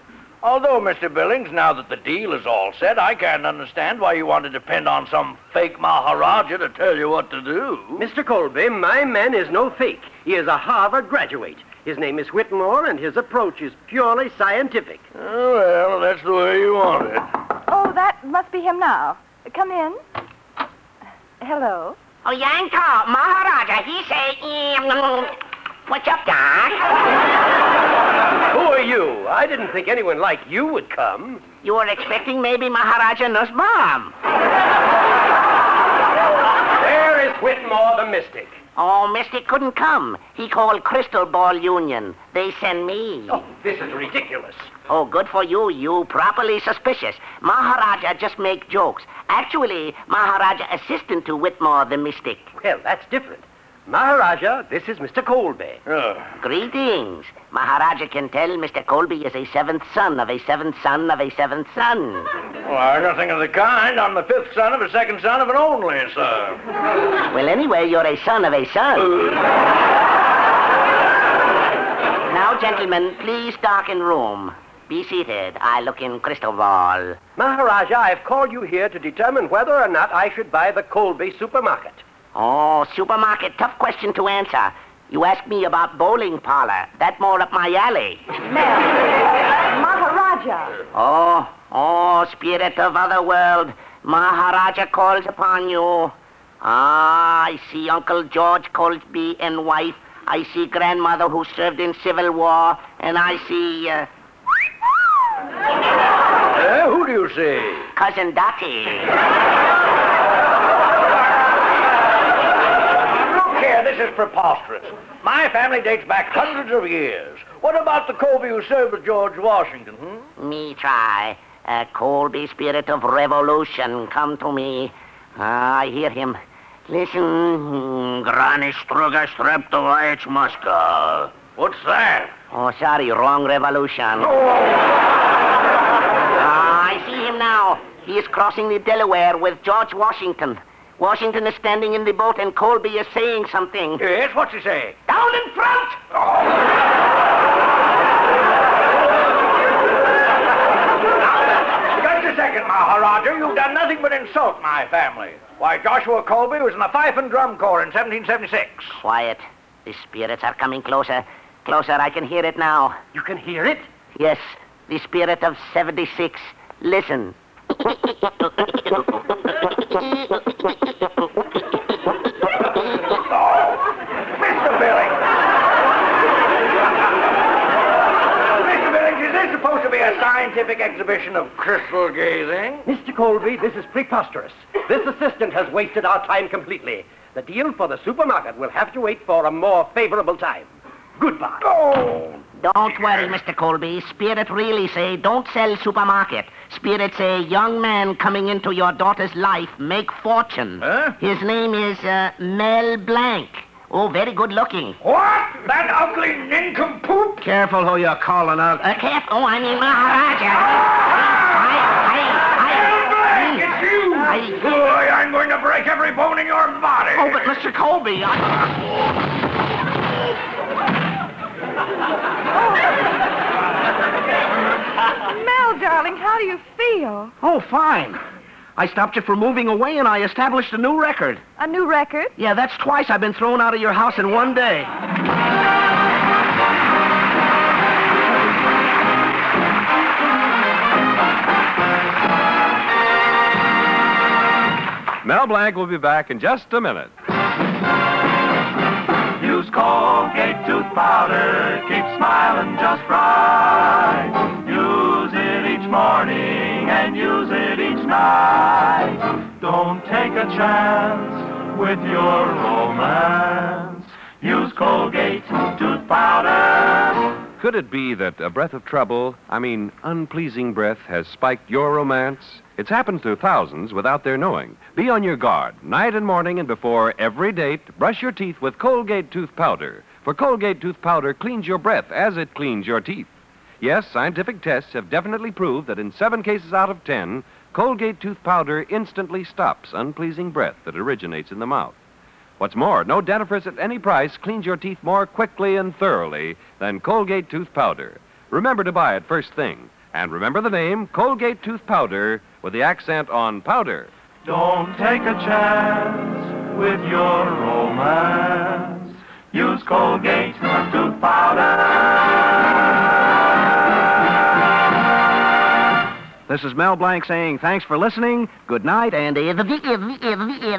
Although, Mr. Billings, now that the deal is all set, I can't understand why you want to depend on some fake Maharaja to tell you what to do. Mr. Colby, my man is no fake. He is a Harvard graduate. His name is Whitmore, and his approach is purely scientific. Oh, well, that's the way you want it. Oh, that must be him now. Come in. Hello. Oh, Yanko, Maharaja, he say... What's up, Doc? Who are you? I didn't think anyone like you would come. You were expecting maybe Maharaja and us mom. There is Whitmore the Mystic. Oh, Mystic couldn't come. He called Crystal Ball Union. They send me. Oh, this is ridiculous. Oh, good for you. You properly suspicious. Maharaja just make jokes. Actually, Maharaja assistant to Whitmore the Mystic. Well, that's different. Maharaja, this is Mr. Colby. Oh. Greetings. Maharaja can tell Mr. Colby is a seventh son of a seventh son of a seventh son. Why, nothing of the kind. I'm the fifth son of a second son of an only son. Well, anyway, you're a son of a son. Now, gentlemen, please darken room. Be seated. I look in crystal ball. Maharaja, I've called you here to determine whether or not I should buy the Colby supermarket. Oh, supermarket, tough question to answer. You asked me about bowling parlor. That more up my alley. Mel, Maharaja. Oh, spirit of other world, Maharaja calls upon you. Ah, I see Uncle George Colby and wife. I see grandmother who served in Civil War. And I see... who do you see? Cousin Dottie. This is preposterous. My family dates back hundreds of years. What about the Colby who served with George Washington? Me try. A Colby spirit of revolution come to me. I hear him. Listen. Granny Struga strapped to its Moscow. What's that? Oh, sorry. Wrong revolution. I see him now. He is crossing the Delaware with George Washington. Washington is standing in the boat, and Colby is saying something. Yes, what's he say? Down in front! Oh. Now, just a second, Maharaja. You've done nothing but insult my family. Why, Joshua Colby was in the Fife and Drum Corps in 1776. Quiet. The spirits are coming closer. Closer, I can hear it now. You can hear it? Yes, the spirit of 76. Listen. Scientific exhibition of crystal gazing. Mr. Colby, this is preposterous. This assistant has wasted our time completely. The deal for the supermarket will have to wait for a more favorable time. Goodbye. Oh. Don't worry, Mr. Colby. Spirit really say don't sell supermarket. Spirit say young man coming into your daughter's life make fortune. Huh? His name is Mel Blanc. Oh, very good looking. What? That ugly nincompoop? Careful who you're calling out. Careful. Oh, I mean Maharaja. Mel Blanc, it's you. Boy, I'm going to break every bone in your body. Oh, but Mr. Colby, Mel, darling, how do you feel? Oh, fine. I stopped you from moving away, and I established a new record. A new record? Yeah, that's twice I've been thrown out of your house in one day. Mel Blanc will be back in just a minute. Use Colgate Tooth Powder. Keep smiling just right. Use it each morning and use it each night. Don't take a chance with your romance. Use Colgate Tooth Powder. Could it be that a breath of trouble, unpleasing breath, has spiked your romance? It's happened to thousands without their knowing. Be on your guard, night and morning and before every date. Brush your teeth with Colgate Tooth Powder. For Colgate Tooth Powder cleans your breath as it cleans your teeth. Yes, scientific tests have definitely proved that in 7 cases out of 10, Colgate Tooth Powder instantly stops unpleasing breath that originates in the mouth. What's more, no dentifrice at any price cleans your teeth more quickly and thoroughly than Colgate Tooth Powder. Remember to buy it first thing. And remember the name, Colgate Tooth Powder, with the accent on powder. Don't take a chance with your romance. Use Colgate Tooth Powder. This is Mel Blanc saying thanks for listening. Good night, and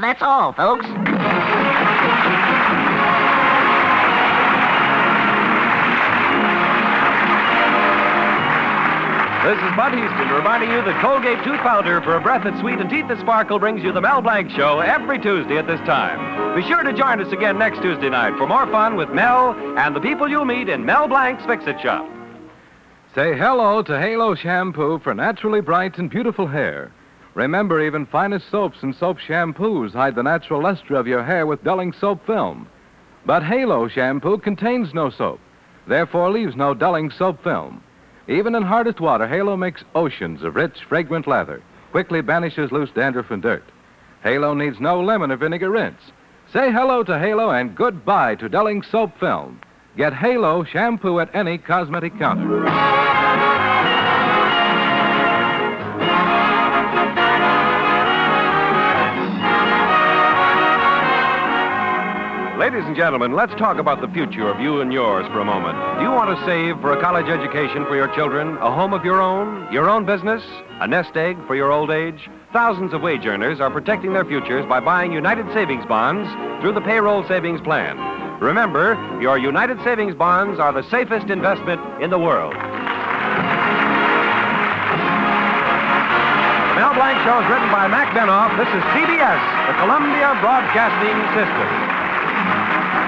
that's all, folks. This is Bud Houston reminding you that Colgate Tooth Powder for a breath that's sweet and teeth that sparkle brings you the Mel Blanc Show every Tuesday at this time. Be sure to join us again next Tuesday night for more fun with Mel and the people you'll meet in Mel Blanc's Fix-It Shop. Say hello to Halo Shampoo for naturally bright and beautiful hair. Remember, even finest soaps and soap shampoos hide the natural luster of your hair with dulling soap film. But Halo Shampoo contains no soap, therefore leaves no dulling soap film. Even in hardest water, Halo makes oceans of rich, fragrant lather, quickly banishes loose dandruff and dirt. Halo needs no lemon or vinegar rinse. Say hello to Halo and goodbye to dulling soap film. Get Halo shampoo at any cosmetic counter. Ladies and gentlemen, let's talk about the future of you and yours for a moment. Do you want to save for a college education for your children, a home of your own business, a nest egg for your old age? Thousands of wage earners are protecting their futures by buying United Savings Bonds through the Payroll Savings Plan. Remember, your United Savings Bonds are the safest investment in the world. The Mel Blanc Show is written by Mac Benoff. This is CBS, the Columbia Broadcasting System.